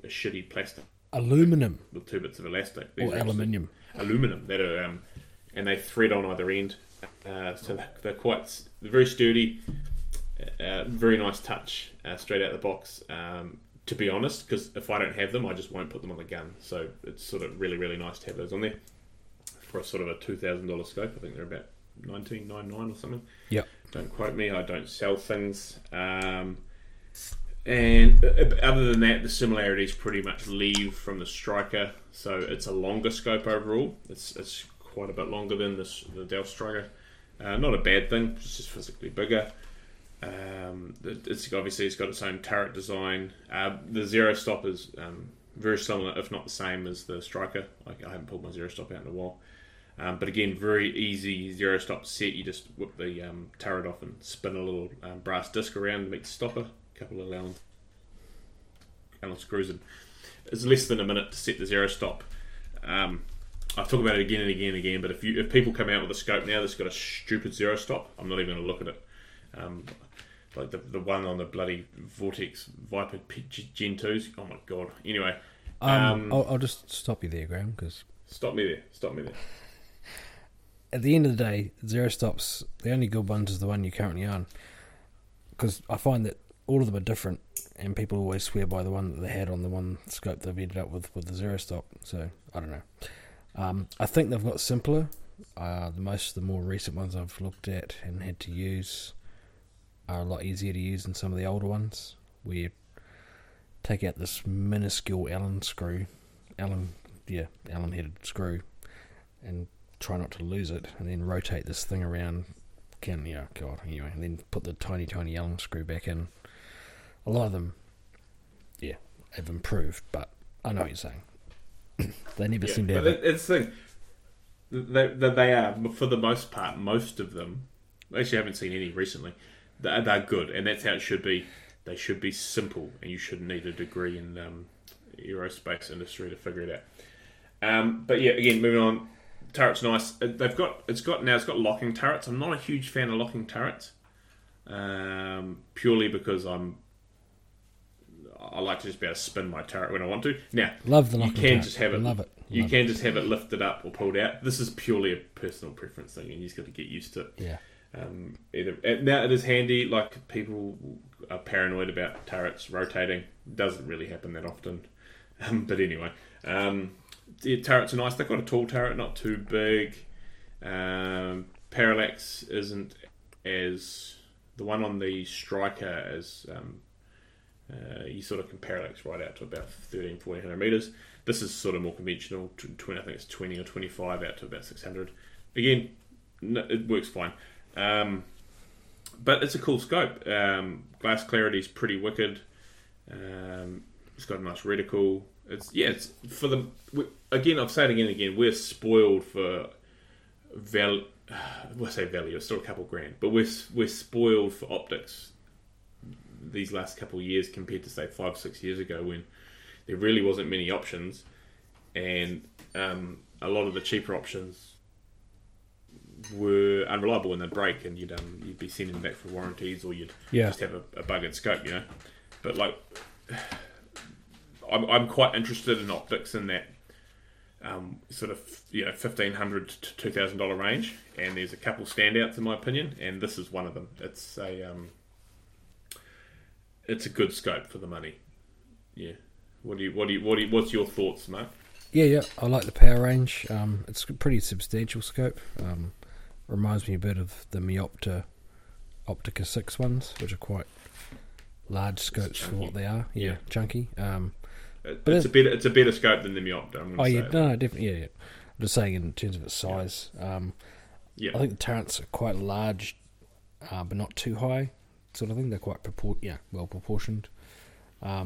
shitty plastic. Aluminum. With two bits of elastic. These or aluminium. Aluminum, that are, and they thread on either end. So they're quite, they're very sturdy, very nice touch, straight out of the box. To be honest, because if I don't have them, I just won't put them on the gun. So it's sort of really, really nice to have those on there. For a sort of a $2,000 scope, I think they're about $19.99 or something. Yeah. Don't quote me, I don't sell things. And other than that, the similarities pretty much leave from the Stryker. So it's a longer scope overall. It's quite a bit longer than the Delta Stryker. Not a bad thing, it's just physically bigger. It's obviously it's got its own turret design. The zero stop is very similar, if not the same, as the Stryker. I haven't pulled my zero stop out in a while. But again, very easy zero stop set. You just whip the turret off and spin a little brass disc around to make the stopper. Couple of Allen screws in. It's less than a minute to set the zero stop. I've talked about it again and again and again, but if people come out with a scope now that's got a stupid zero stop, I'm not even going to look at it. Like the one on the bloody Vortex Viper Gen 2s. Oh my god. Anyway. I'll just stop you there, Graham. Stop me there. At the end of the day, zero stops, the only good ones is the one you currently own. Because I find that all of them are different, and people always swear by the one that they had on the one scope they've ended up with the zero stop. So I don't know. I think they've got simpler. Most of the more recent ones I've looked at and had to use are a lot easier to use than some of the older ones, where you take out this minuscule Allen-headed screw, and try not to lose it, and then rotate this thing around. And then put the tiny Allen screw back in. A lot of them, have improved, but I know what you're saying. They never seem to have it. It's the thing. They are, for the most part, most of them, actually I haven't seen any recently, they're good, and that's how it should be. They should be simple, and you shouldn't need a degree in aerospace industry to figure it out. But yeah, again, moving on. Turret's nice. It's got locking turrets. I'm not a huge fan of locking turrets, purely because I like to just be able to spin my turret when I want to. Now, love the locking turret. You can just have it lifted up or pulled out. This is purely a personal preference thing, and you just got to get used to it. Yeah. Now it is handy. Like, people are paranoid about turrets rotating. It doesn't really happen that often, but anyway. The turrets are nice. They've got a tall turret, not too big. Parallax isn't as... The one on the Stryker is... you sort of can parallax right out to about 1,400 metres. This is sort of more conventional. I think it's 20 or 25 out to about 600. Again, it works fine. But it's a cool scope. Glass clarity is pretty wicked. It's got a nice reticle. It's for the... Again, I've said again and again, we're spoiled for value. We'll say value, it's still a couple grand, but we're spoiled for optics these last couple of years compared to, say, 5 or 6 years ago, when there really wasn't many options, and a lot of the cheaper options were unreliable when they'd break, and you'd be sending them back for warranties, or you'd just have a buggered scope, But, like... I'm quite interested in optics in that sort of $1,500 to $2,000 range, and there's a couple standouts in my opinion, and this is one of them. It's a good scope for the money. Yeah. What's your thoughts, Mark? Yeah. I like the power range. It's a pretty substantial scope. Reminds me a bit of the Meopta Optica 6 ones, which are quite large scopes for what they are. Yeah, chunky. It's a better scope than the Meopta. Definitely. I'm just saying in terms of its size. I think the turrets are quite large, but not too high, sort of thing. They're quite well proportioned. I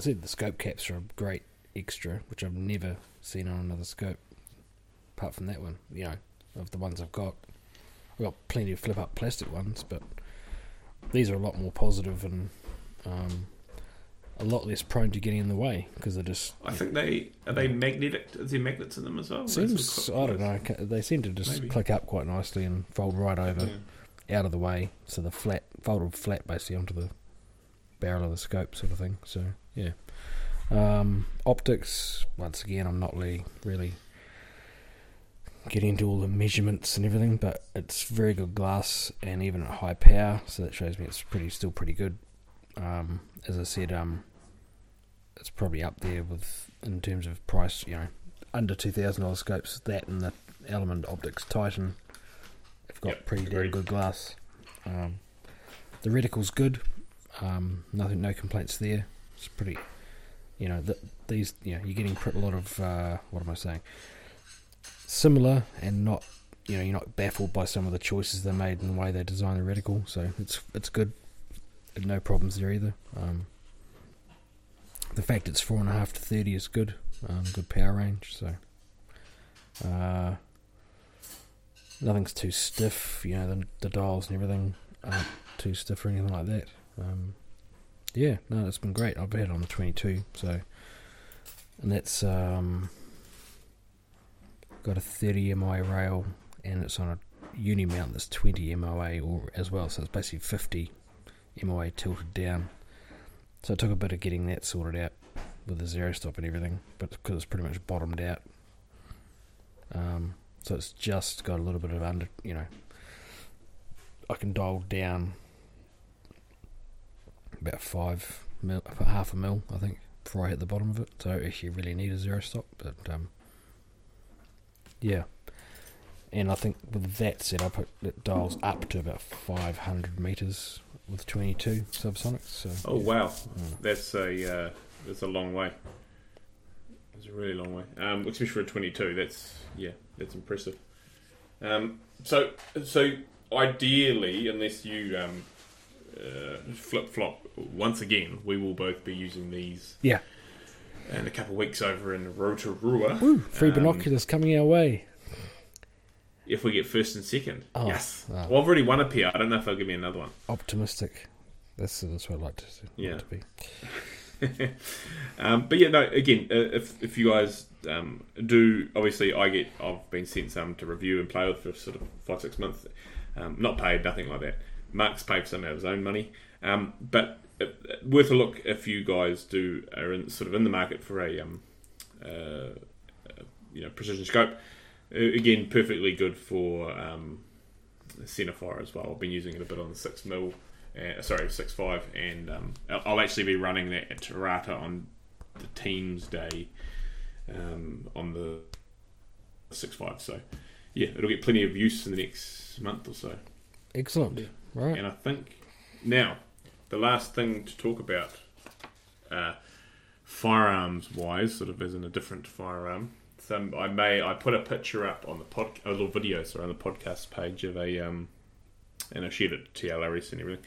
said the scope caps are a great extra, which I've never seen on another scope, apart from that one. Of the ones I've got, plenty of flip-up plastic ones, but these are a lot more positive and. A lot less prone to getting in the way, because they're just... I think they magnetic? Is there magnets in them as well? I don't know. They seem to just click up quite nicely and fold right over. out of the way, so the flat, folded flat basically onto the barrel of the scope sort of thing. So yeah, optics, once again, I'm not really getting into all the measurements and everything, but it's very good glass, and even at high power, so that shows me it's still pretty good. As I said, it's probably up there with, in terms of price, you know, under $2,000 scopes, that and the Element Optics Titan have got pretty damn good glass. The reticle's good, no complaints there. It's pretty, you know, these, you know, you're getting a lot of similar, and not, you know, you're not baffled by some of the choices they made and the way they designed the reticle, so it's good. No problems there either. The fact it's 4.5 to 30 is good. Good power range, so nothing's too stiff, you know, the dials and everything aren't too stiff or anything like that. It's been great. I've had it on the 22, so, and that's got a 30 MOA rail, and it's on a Unimount that's 20 MOA as well, so it's basically 50 MOA tilted down. So it took a bit of getting that sorted out with the zero stop and everything, but because it's pretty much bottomed out, so it's just got a little bit of under, you know, I can dial down about 5 mil, half a mil, I think, before I hit the bottom of it. So I don't actually really need a zero stop, but yeah. And I think with that setup, it dials up to about 500 meters with 22 subsonics. So, oh yeah. Wow, that's a long way. It's a really long way, especially for a 22. That's impressive. So ideally, unless you flip flop once again, we will both be using these. Yeah. In a couple of weeks over in Rotorua. Ooh, free binoculars coming our way. If we get first and second. Oh, yes. Oh. Well, I've already won a pair. I don't know if they'll give me another one. Optimistic. That's what I'd like to be. But yeah, no, again, if you guys do, obviously I've been sent some to review and play with for sort of 5-6 months. Not paid, nothing like that. Mark's paid some out of his own money. But worth a look if you guys are in the market for a precision scope. Again, perfectly good for centerfire as well. I've been using it a bit on the 6.5, and I'll actually be running that at Tarata on the team's day on the 6.5. So, yeah, it'll get plenty of use in the next month or so. Excellent. Yeah. Right. And I think now the last thing to talk about, firearms-wise, sort of as in a different firearm. I put a picture up on a little video on the podcast page of a and I shared it to TLRS and everything,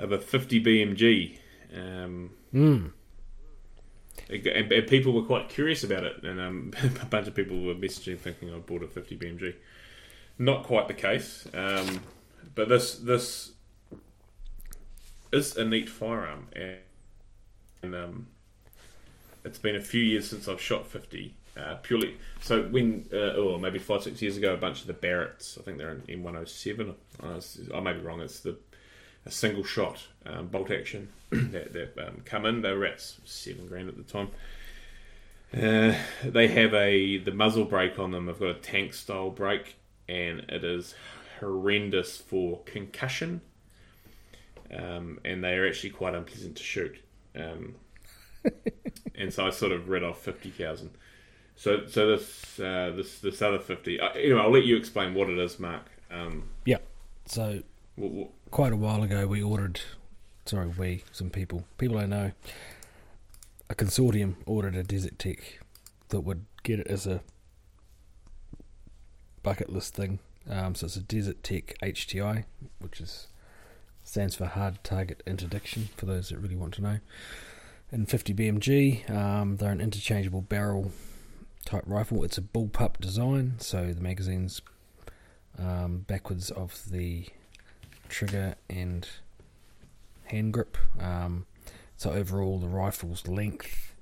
of a 50 BMG. And people were quite curious about it, and a bunch of people were messaging thinking I bought a 50 BMG. Not quite the case, but this is a neat firearm, and it's been a few years since I've shot 50. Purely so when maybe 5-6 years ago, a bunch of the Barretts, I think they're in M107, I may be wrong, it's a single shot bolt action that come in. They were at $7,000 at the time. They have the muzzle brake on them. They've got a tank style brake, and it is horrendous for concussion, and they are actually quite unpleasant to shoot, and so I sort of read off 50,000. So this other 50. Anyway, I'll let you explain what it is, Mark. Yeah. So quite a while ago, we ordered. Sorry, some people I know. A consortium ordered a Desert Tech that would get it as a bucket list thing. So it's a Desert Tech HTI, which stands for Hard Target Interdiction, for those that really want to know. And 50 BMG. They're an interchangeable barrel type rifle. It's a bullpup design, so the magazine's backwards of the trigger and hand grip. So overall, the rifle's length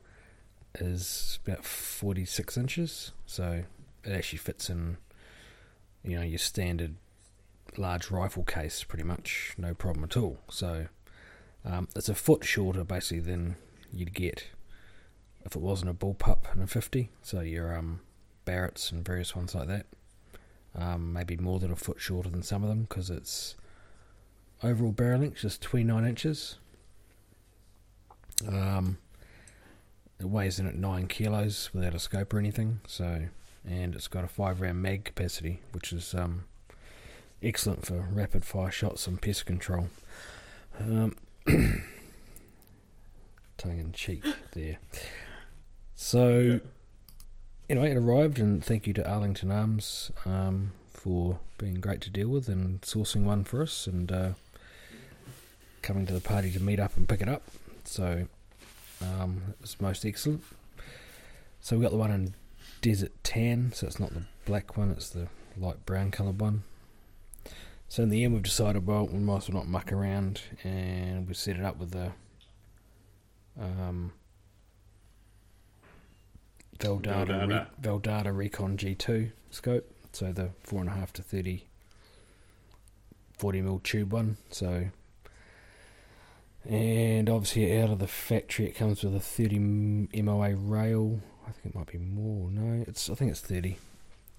is about 46 inches, so it actually fits in, you know, your standard large rifle case, pretty much no problem at all. So it's a foot shorter basically than you'd get if it wasn't a bullpup and a 50. So your Barretts and various ones like that, maybe more than a foot shorter than some of them, because it's overall barrel length just 29 inches. It weighs in at 9 kilos without a scope or anything. So, and it's got a 5-round mag capacity, which is excellent for rapid fire shots and pest control. Tongue in cheek there. So anyway, it arrived, and thank you to Arlington Arms for being great to deal with and sourcing one for us, and coming to the party to meet up and pick it up. So it was most excellent. So we got the one in Desert Tan, so it's not the black one, it's the light brown coloured one. So in the end we've decided, well, we might as well not muck around, and we set it up with the Veldada Recon G2 scope, so the 4.5 to 30 40mm tube one. So, and obviously out of the factory it comes with a 30 MOA rail. I think it might be more. No, it's, I think it's 30.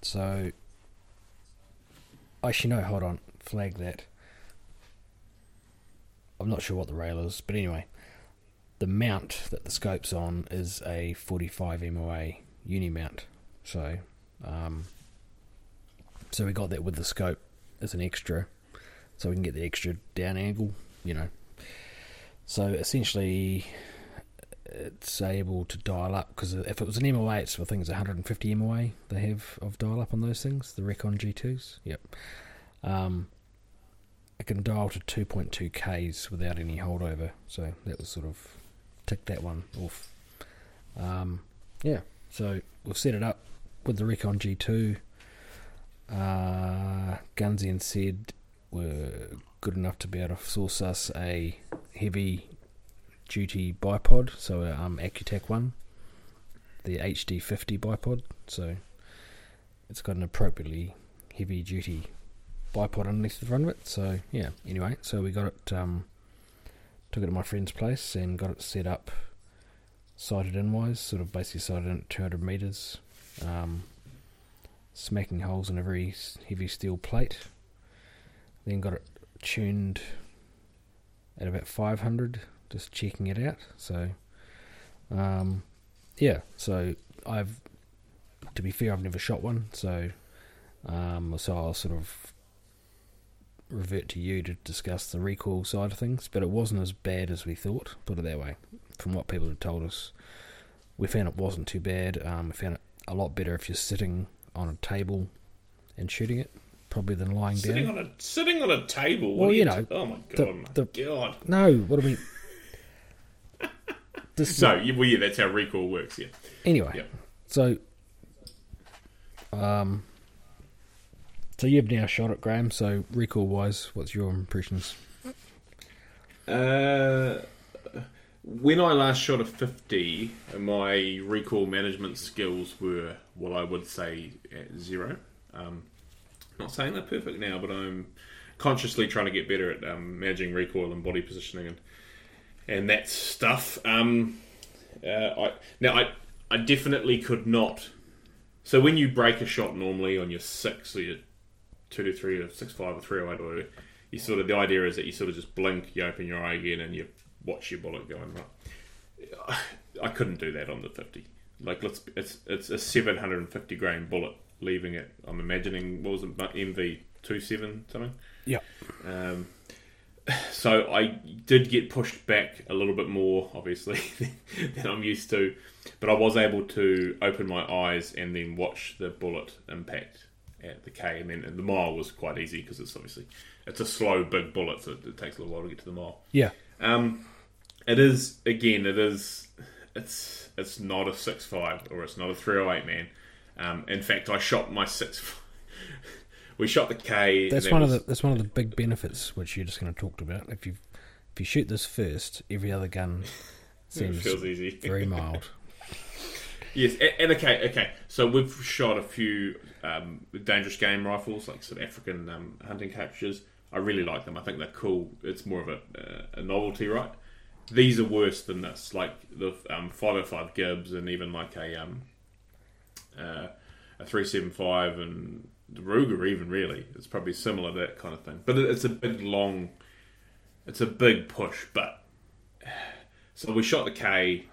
So, actually no, hold on, flag that. I'm not sure what the rail is, but anyway, the mount that the scope's on is a 45 MOA Unimount. So, so we got that with the scope as an extra, so we can get the extra down angle, you know. So essentially, it's able to dial up, because if it was an MOA, it's, I think it's 150 MOA they have of dial up on those things, the Recon G2s. Yep. It can dial to 2.2 Ks without any holdover. So that was sort of tick that one off. Yeah. So we've set it up with the Recon G2. Gunsy and Sid were good enough to be able to source us a heavy duty bipod, so an Accutech one, the HD50 bipod. So it's got an appropriately heavy duty bipod underneath the front of it. So yeah, anyway, so we got it, took it to my friend's place and got it set up sighted in wise, sort of basically sighted in at 200 meters, smacking holes in a very heavy steel plate. Then got it tuned at about 500, just checking it out. So yeah, so I've, to be fair, I've never shot one, so so I'll sort of revert to you to discuss the recoil side of things, but it wasn't as bad as we thought, put it that way. From what people had told us, we found it wasn't too bad. We found it a lot better if you're sitting on a table and shooting it, probably than lying down. Sitting on a table? Well, you know. Oh, my God. My God. No, what do we... yeah, that's how recoil works, yeah. Anyway, yep. So... So you've now shot it, Graham, so recoil-wise, what's your impressions? When I last shot a 50, my recoil management skills were what I would say at zero. Not saying they're perfect now, but I'm consciously trying to get better at managing recoil and body positioning and that stuff. I definitely could not. So when you break a shot normally on your 6 or your 223 or 6.5 or 308 or whatever, you sort of, the idea is that you sort of just blink, you open your eye again and you watch your bullet going right. I couldn't do that on the 50. Like, it's a 750 grain bullet. Leaving it, I'm imagining, what was it, MV27 something? Yeah. So I did get pushed back a little bit more, obviously, than I'm used to, but I was able to open my eyes and then watch the bullet impact at the K, and then the mile was quite easy because it's obviously, it's a slow, big bullet, so it takes a little while to get to the mile. Yeah. It's not a 6.5 or it's not a 308, man. In fact, I shot my 6. We shot the K. That's one of the big benefits which you're just going to talk about. If you shoot this first, every other gun seems very mild. Yes, and okay. So we've shot a few dangerous game rifles, like sort of African hunting cartridges. I really like them. I think they're cool. It's more of a novelty, right? These are worse than this, like the 505 Gibbs and even like a 375 and the Ruger. Even really, it's probably similar to that kind of thing. But it's a big push. But so we shot the K,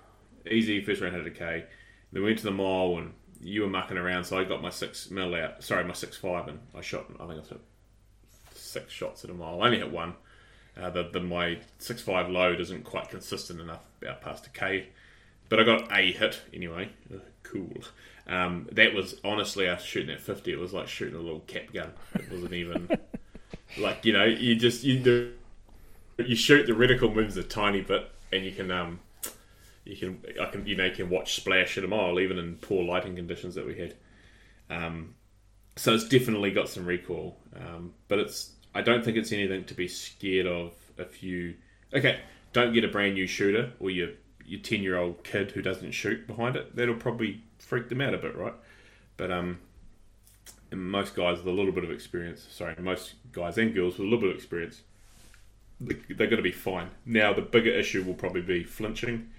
easy first round hit a K. Then we went to the mile and you were mucking around. So I got my 6mm out. Sorry, my 6.5, and I shot. I think I shot 6 shots at a mile. I only hit one. My 6.5 load isn't quite consistent enough out past a K. But I got a hit anyway. Ugh, cool. That was, honestly, after shooting at 50, it was like shooting a little cap gun. It wasn't even... like, you know, you shoot, the reticle moves a tiny bit, and you can watch splash at a mile, even in poor lighting conditions that we had. So it's definitely got some recoil. But it's... I don't think it's anything to be scared of if you... Okay, don't get a brand new shooter or your 10-year-old kid who doesn't shoot behind it. That'll probably freak them out a bit, right? But most guys with a little bit of experience... Sorry, most guys and girls with a little bit of experience, they're going to be fine. Now, the bigger issue will probably be flinching,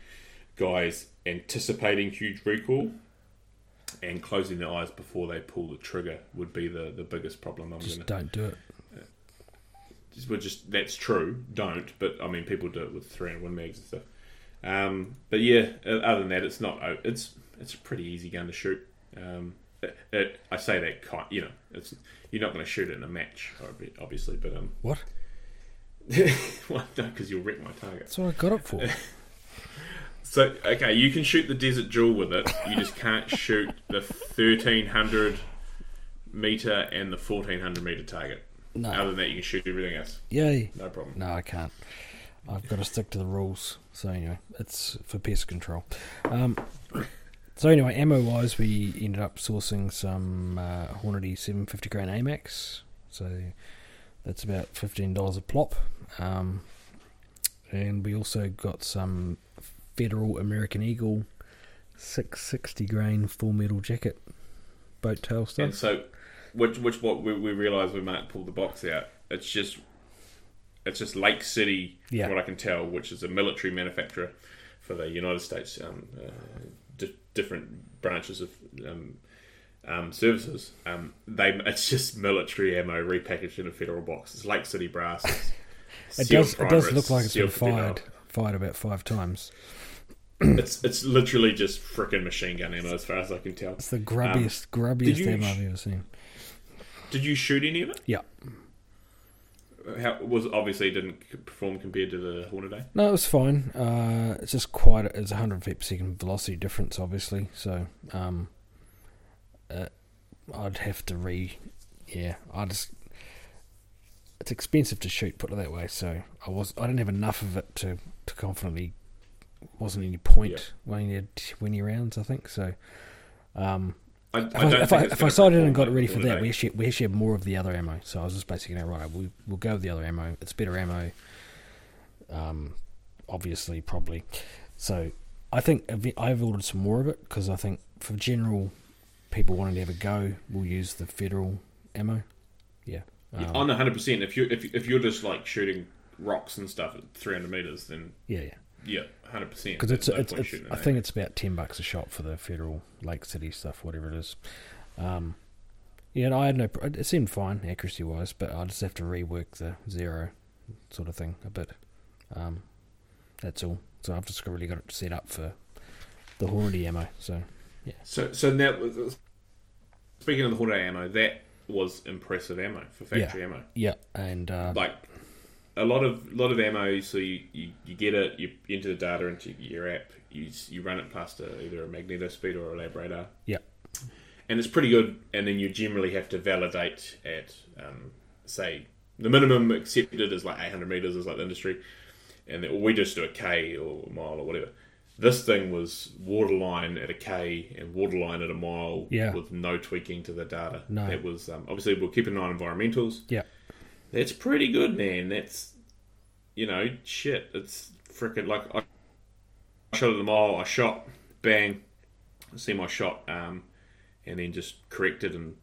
guys anticipating huge recoil, and closing their eyes before they pull the trigger would be the biggest problem. Don't do it. That's true. Don't. But I mean, people do it with 301 mags and stuff. But yeah, other than that, it's not. It's a pretty easy gun to shoot. I say that you're not going to shoot it in a match, obviously. But what? Well, no, because you'll wreck my target. That's what I got it for. So okay, you can shoot the Desert Jewel with it. You just can't shoot the 1300 meter and the 1400 meter target. No. Other than that, you can shoot everything else. Yay. No problem. No, I can't. I've got to stick to the rules. So anyway, it's for pest control. So anyway, ammo-wise, we ended up sourcing some Hornady 750 grain AMAX. So that's about $15 a plop. And we also got some Federal American Eagle 660 grain full metal jacket boat tail stuff. And so... Which what we realised when Mark pulled the box out, it's just Lake City, yeah. From what I can tell, which is a military manufacturer for the United States, different branches of services. It's just military ammo repackaged in a Federal box. It's Lake City brass. It does look like it's been fired about 5 times. It's literally just frickin' machine gun ammo as far as I can tell. It's the grubbiest ammo I've ever seen. Did you shoot any of it? Yeah. How was it? Obviously didn't perform compared to the Hornaday? No, it was fine. It's just it's 100 feet per second velocity difference, obviously. So I'd have to it's expensive to shoot, put it that way. So I didn't have enough of it to confidently. Wasn't any point when you had 20 rounds, I think. So, if I sighted and got it ready for that, we actually had more of the other ammo. So I was just basically going, right, we'll go with the other ammo. It's better ammo, obviously, probably. So I think I've ordered some more of it because I think for general people wanting to have a go, we'll use the Federal ammo. Yeah. On 100%. If you're just like shooting rocks and stuff at 300 meters, then yeah. Yeah, 100%. Because I think it's about $10 a shot for the Federal Lake City stuff, whatever it is. It seemed fine accuracy wise, but I just have to rework the zero sort of thing a bit. That's all. So I've just really got it set up for the Hornady ammo. So yeah. So now, speaking of the Hornady ammo, that was impressive ammo for factory ammo. Yeah, and A lot of ammo, so you get it, you enter the data into your app, you run it past either a magneto speed or a lab radar. Yeah. And it's pretty good, and then you generally have to validate at, say, the minimum accepted is like 800 metres is like the industry, and we just do a K or a mile or whatever. This thing was waterline at a K and waterline at a mile with no tweaking to the data. No. That was, obviously, we'll keep an eye on environmentals. Yeah. That's pretty good, man. That's, shit. It's frickin' like I shot at the mile, I shot, bang, semi shot, and then just corrected. And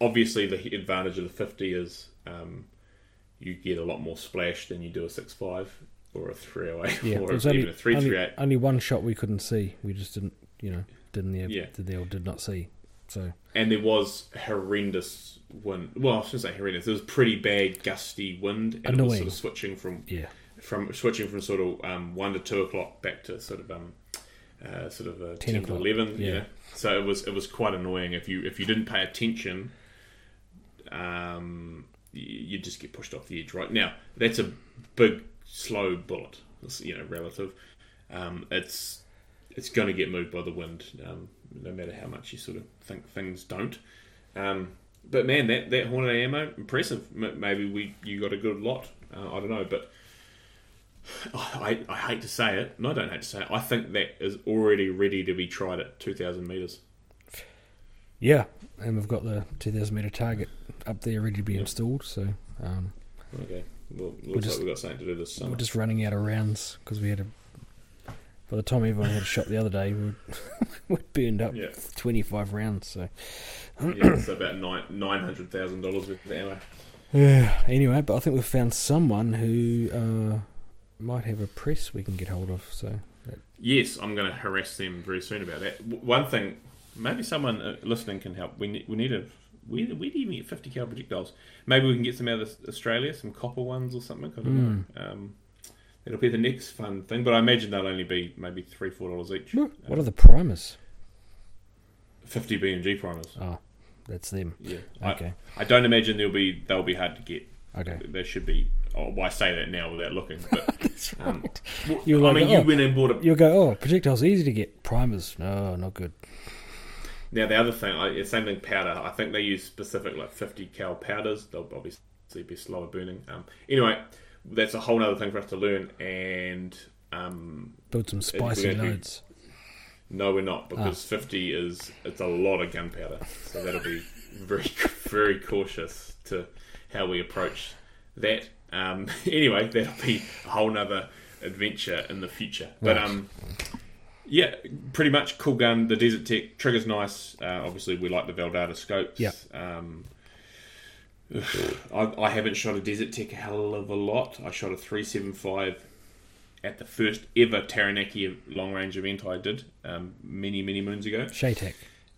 obviously the advantage of the 50 is you get a lot more splash than you do a 6.5 or a 308 or even a 338. Only one shot we couldn't see. We just did not see. So, and there was horrendous wind. Well, I shouldn't say horrendous. There was pretty bad gusty wind, and annoying. It was sort of switching from sort of 1 to 2 o'clock back to sort of 10 to 11. Yeah. So it was quite annoying if you didn't pay attention. You just get pushed off the edge right now. That's a big slow bullet. It's, relative. It's going to get moved by the wind, no matter how much you sort of think things don't. But man, that Hornet ammo, impressive. Maybe you got a good lot. I don't know, but I hate to say it. No, I don't hate to say it. I think that is already ready to be tried at 2,000 metres. Yeah, and we've got the 2,000 metre target up there ready to be installed. So okay, well, we've got something to do this summer. We're just running out of rounds because we had a. By the time everyone had a shot the other day, we burned up 25 rounds. So it's about $900,000 worth of ammo. Yeah. Anyway, but I think we've found someone who might have a press we can get hold of. So yes, I'm going to harass them very soon about that. One thing, maybe someone listening can help. Where do you get 50 cal projectiles? Maybe we can get some out of Australia, some copper ones or something. I don't know. It'll be the next fun thing, but I imagine they'll only be maybe $3-4 each. What are the primers? 50 BMG primers. Oh, that's them. Yeah. Okay. I don't imagine they'll be hard to get. Okay. They should be. Oh, why say that now without looking? But, that's right. You went and bought a. You'll go. Oh, projectiles easy to get. Primers, no, not good. Now the other thing, same thing, powder. I think they use specific like 50 cal powders. They'll obviously be slower burning. Anyway. That's a whole other thing for us to learn and build some spicy loads. No, we're not, because 50 it's a lot of gunpowder, so that'll be very, very cautious to how we approach that. Anyway, that'll be a whole other adventure in the future. But right. Pretty much cool gun. The Desert Tech trigger's nice. Obviously, we like the Veldada scopes. Yeah. I haven't shot a Desert Tech a hell of a lot. I shot a 375 at the first ever Taranaki Long Range event I did many, many moons ago. ShayTac.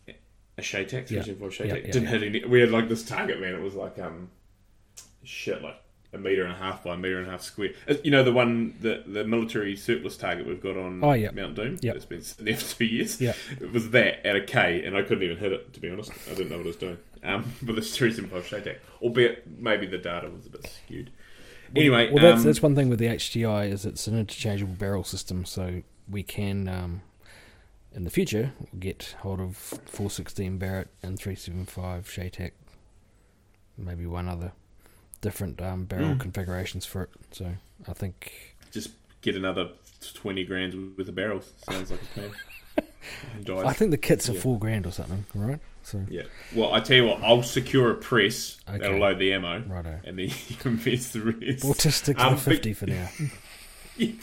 A ShayTac, 375 ShayTac. Yeah, didn't hit any. We had like this target, man. It was like like 1.5 meters by 1.5 meters square. You know the one, the military surplus target we've got on Mount Doom? Yeah. It's been sitting there for 2 years. Yeah. It was that at a K, and I couldn't even hit it, to be honest. I didn't know what I was doing. But it's 375 ShayTac. Albeit maybe the data was a bit skewed. Anyway. Well, that's one thing with the HTI is it's an interchangeable barrel system, so we can, in the future, get hold of 416 Barrett and 375 ShayTac. Maybe one other. Different barrel configurations for it, so I think just get another 20 grand with the barrels. Sounds like a plan. I think the kits are $4,000 or something, right? So well, I tell you what, I'll secure a press that'll load the ammo, righto, and then you invest the rest. We'll just stick to the 50 for now. You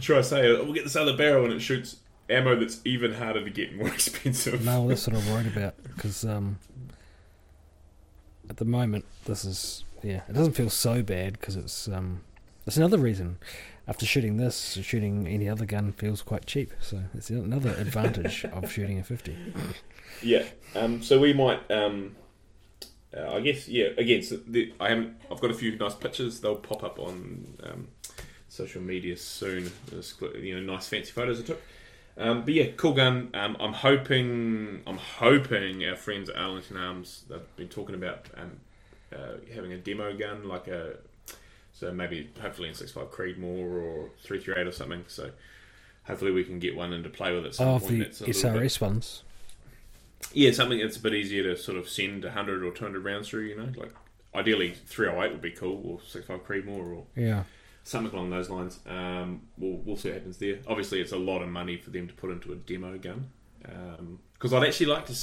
try to say we'll get this other barrel and it shoots ammo that's even harder to get, more expensive. No, that's what I'm worried about because. At the moment, this is it doesn't feel so bad because it's another reason. After shooting this, shooting any other gun feels quite cheap, so it's another advantage of shooting a 50. Yeah, so we might, I guess, Again, so I've got a few nice pictures. They'll pop up on social media soon. Nice fancy photos I took. But cool gun. I'm hoping our friends at Arlington Arms, they've been talking about having a demo gun, so maybe hopefully in 6.5 Creedmoor or 338 or something. So hopefully we can get one into play with at some point. That's SRS bit, ones. Yeah, something that's a bit easier to sort of send 100 or 200 rounds through. Like ideally 308 would be cool, or 6.5 Creedmoor, or something along those lines. We'll see what happens there. Obviously, it's a lot of money for them to put into a demo gun. Because I'd actually like to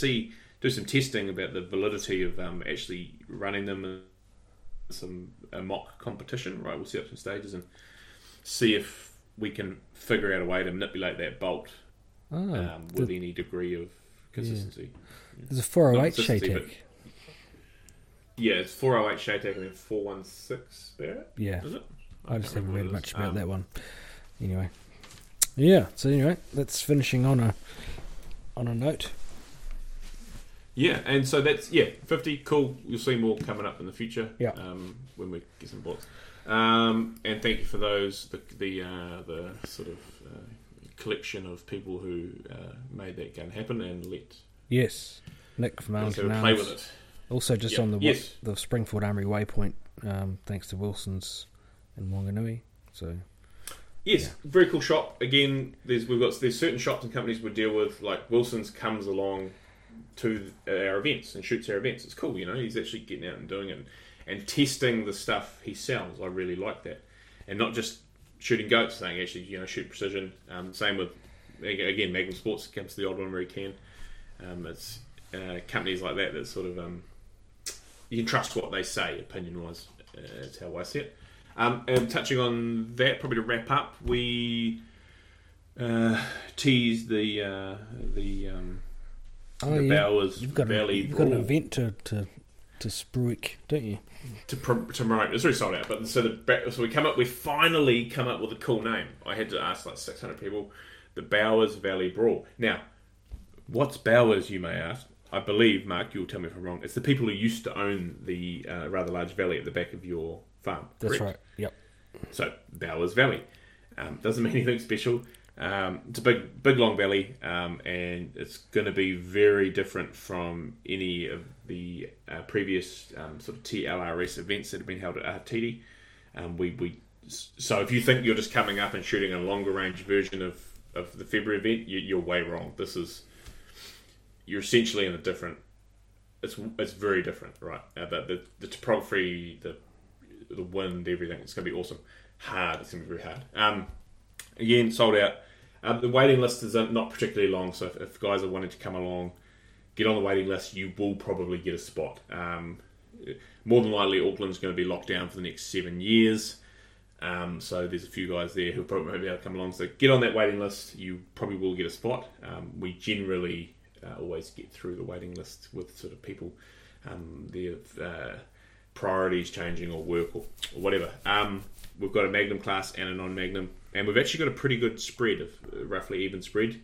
do some testing about the validity of actually running them in a mock competition. Right, we'll set up some stages and see if we can figure out a way to manipulate that bolt with any degree of consistency. Yeah. There's a 408 ShayTac. Yeah, it's 408 ShayTac and then 416 Barrett. Yeah. Is it? I just haven't read much about that one. Anyway. Yeah, so anyway, that's finishing on a note. Yeah, and so that's 50, cool. You'll see more coming up in the future. Yeah. When we get some bullets. And thank you for those the sort of collection of people who made that gun happen and let Nick from Arlington Arms play with it. Also, just on the Springfield Armory Waypoint, thanks to Wilson's in Whanganui. So. Yes, very cool shop. Again, there's certain shops and companies we deal with, like Wilson's comes along to our events and shoots our events. It's cool, he's actually getting out and doing it and testing the stuff he sells. I really like that. And not just shooting goats, saying actually, shoot precision. Same with, again, Magnum Sports comes to the odd one where he can. It's companies like that sort of, you can trust what they say, opinion-wise. That's how I see it. And touching on that, probably to wrap up, we teased the Bowers Valley Brawl. You've got an event to spruik, don't you? To promote. It's already sold out. But so we finally come up with a cool name. I had to ask 600 people. The Bowers Valley Brawl. Now, what's Bowers, you may ask? I believe, Mark, you'll tell me if I'm wrong. It's the people who used to own the rather large valley at the back of your farm. That's correct? Right. Yep. So Bowers Valley doesn't mean anything special. It's a big long valley, and it's going to be very different from any of the previous sort of TLRS events that have been held at Ahatiri. So if you think you're just coming up and shooting a longer range version of the February event, you're way wrong. You're essentially in a different. It's very different, right? But the topography, the wind, everything. It's going to be awesome. It's going to be very hard. Again, sold out. The waiting list is not particularly long, so if guys are wanting to come along, get on the waiting list. You will probably get a spot. More than likely, Auckland's going to be locked down for the next 7 years. So there's a few guys there who probably won't be able to come along. So get on that waiting list. You probably will get a spot. We generally always get through the waiting list with sort of people. Their priorities changing or work or whatever. We've got a Magnum class and a non-Magnum, and we've actually got a pretty good spread of roughly even spread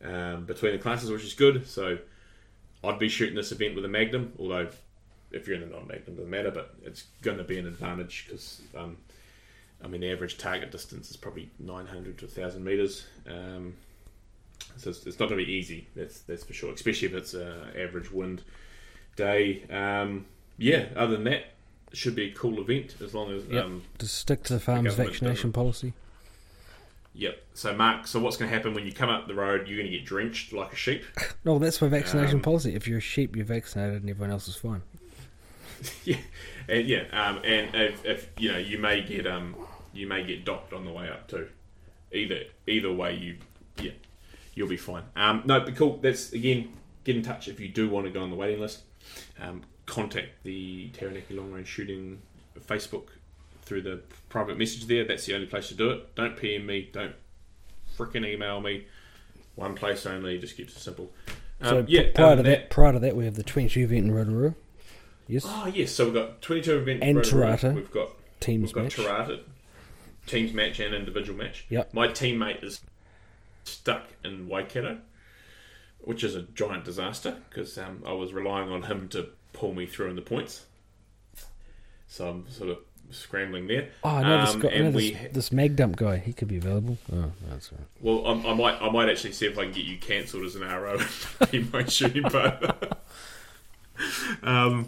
between the classes, which is good. So I'd be shooting this event with a Magnum, although if you're in a non-Magnum, it doesn't matter, but it's going to be an advantage because the average target distance is probably 900 to 1,000 metres. So it's not going to be easy, that's for sure, especially if it's an average wind day. Other than that, it should be a cool event as long as... just stick to the farm's vaccination policy. Yep. So, Mark, what's going to happen when you come up the road, you're going to get drenched like a sheep? No, that's my vaccination policy. If you're a sheep, you're vaccinated and everyone else is fine. Yeah. And, and if you may get docked on the way up too. Either way, you'll be fine. No, but cool. That's, again, get in touch if you do want to go on the waiting list. Contact the Taranaki Long Range Shooting Facebook through the private message there. That's the only place to do it. Don't PM me. Don't frickin' email me. One place only. Just keeps it simple. Prior to that, we have the 22 event in Rotorua. Yes. Oh yes. So we've got 22 event and in Rotorua. Tarata. We've got Tarata teams match and individual match. Yep. My teammate is stuck in Waikato, which is a giant disaster because I was relying on him to pull me through in the points, so I'm sort of scrambling there. Oh, I know this mag dump guy. He could be available. Oh, that's right. Well, I might actually see if I can get you cancelled as an RO. He might shoot him, but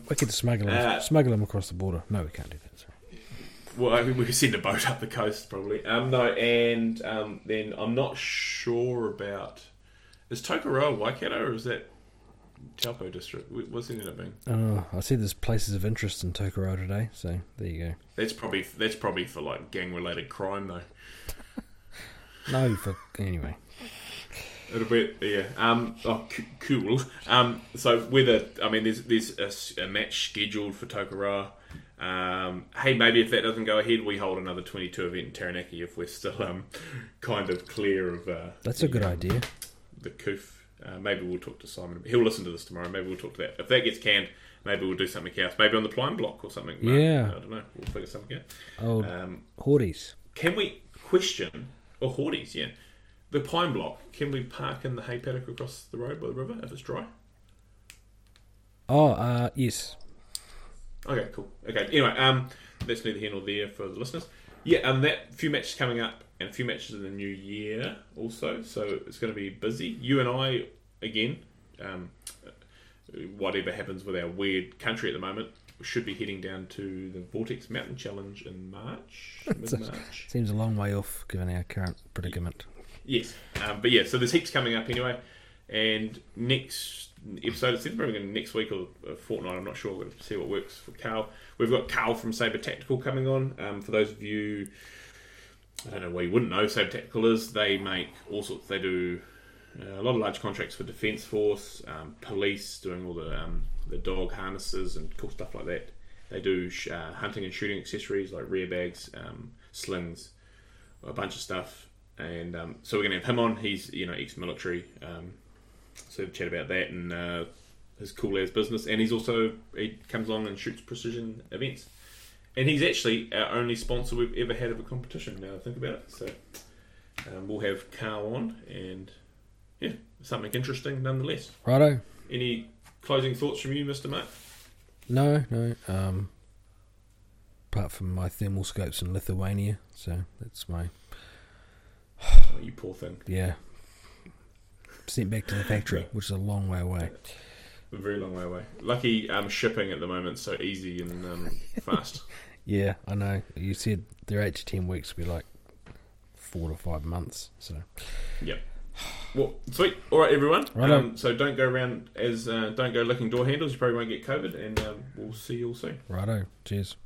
we could smuggle him across the border. No, we can't do that. Sorry. Well, I mean, we could send a boat up the coast probably. Then I'm not sure about. Is Tokoroa Waikato or is that Taupo district? What's it ended up being? Oh, I see there's places of interest in Tokoroa today, so there you go. That's probably for like gang-related crime though. No, for anyway. It'll be cool. So whether there's a match scheduled for Tokoroa. Hey, maybe if that doesn't go ahead, we hold another 22 event in Taranaki if we're still kind of clear of. That's a good idea. the Coof. Maybe we'll talk to Simon. He'll listen to this tomorrow. Maybe we'll talk to that. If that gets canned, maybe we'll do something else. Maybe on the Pline Block or something. Yeah. I don't know. We'll figure something out. Oh, Horties. Can we question... Or Horties, yeah. The Pine Block. Can we park in the hay paddock across the road by the river if it's dry? Oh, yes. Okay, cool. Okay, anyway, that's neither here nor there for the listeners. Yeah, and that few matches coming up and a few matches in the new year also, so it's going to be busy. You and I, again, whatever happens with our weird country at the moment, should be heading down to the Vortex Mountain Challenge in March, mid-March. Seems a long way off given our current predicament. Yes, but yeah, so there's heaps coming up anyway, and next... episode, it's probably going to be next week or a fortnight, I'm not sure, we'll see what works for Carl. We've got Carl from Sabre Tactical coming on. For those of you, I don't know why you wouldn't know, Sabre Tactical is, they make all sorts, they do a lot of large contracts for Defence Force, police, doing all the dog harnesses and cool stuff like that. They do hunting and shooting accessories like rear bags, slings, a bunch of stuff, and so we're going to have him on. He's, you know, ex-military, so we'll chat about that and his cool as business. And he's also, he comes along and shoots precision events. And he's actually our only sponsor we've ever had of a competition, now I think about it. So we'll have Carl on, and yeah, something interesting nonetheless. Righto. Any closing thoughts from you, Mr. Mark? No. Apart from my thermal scopes in Lithuania, so that's my... Oh, you poor thing. Yeah. Sent back to the factory, which is a long way away. A very long way away. Lucky shipping at the moment so easy and fast. Yeah, I know. You said they're 8 to 10 weeks would be like 4 to 5 months. So, yeah. Well, sweet. All right, everyone. Right so don't go around as don't go licking door handles. You probably won't get COVID, and we'll see you all soon. Righto. Cheers.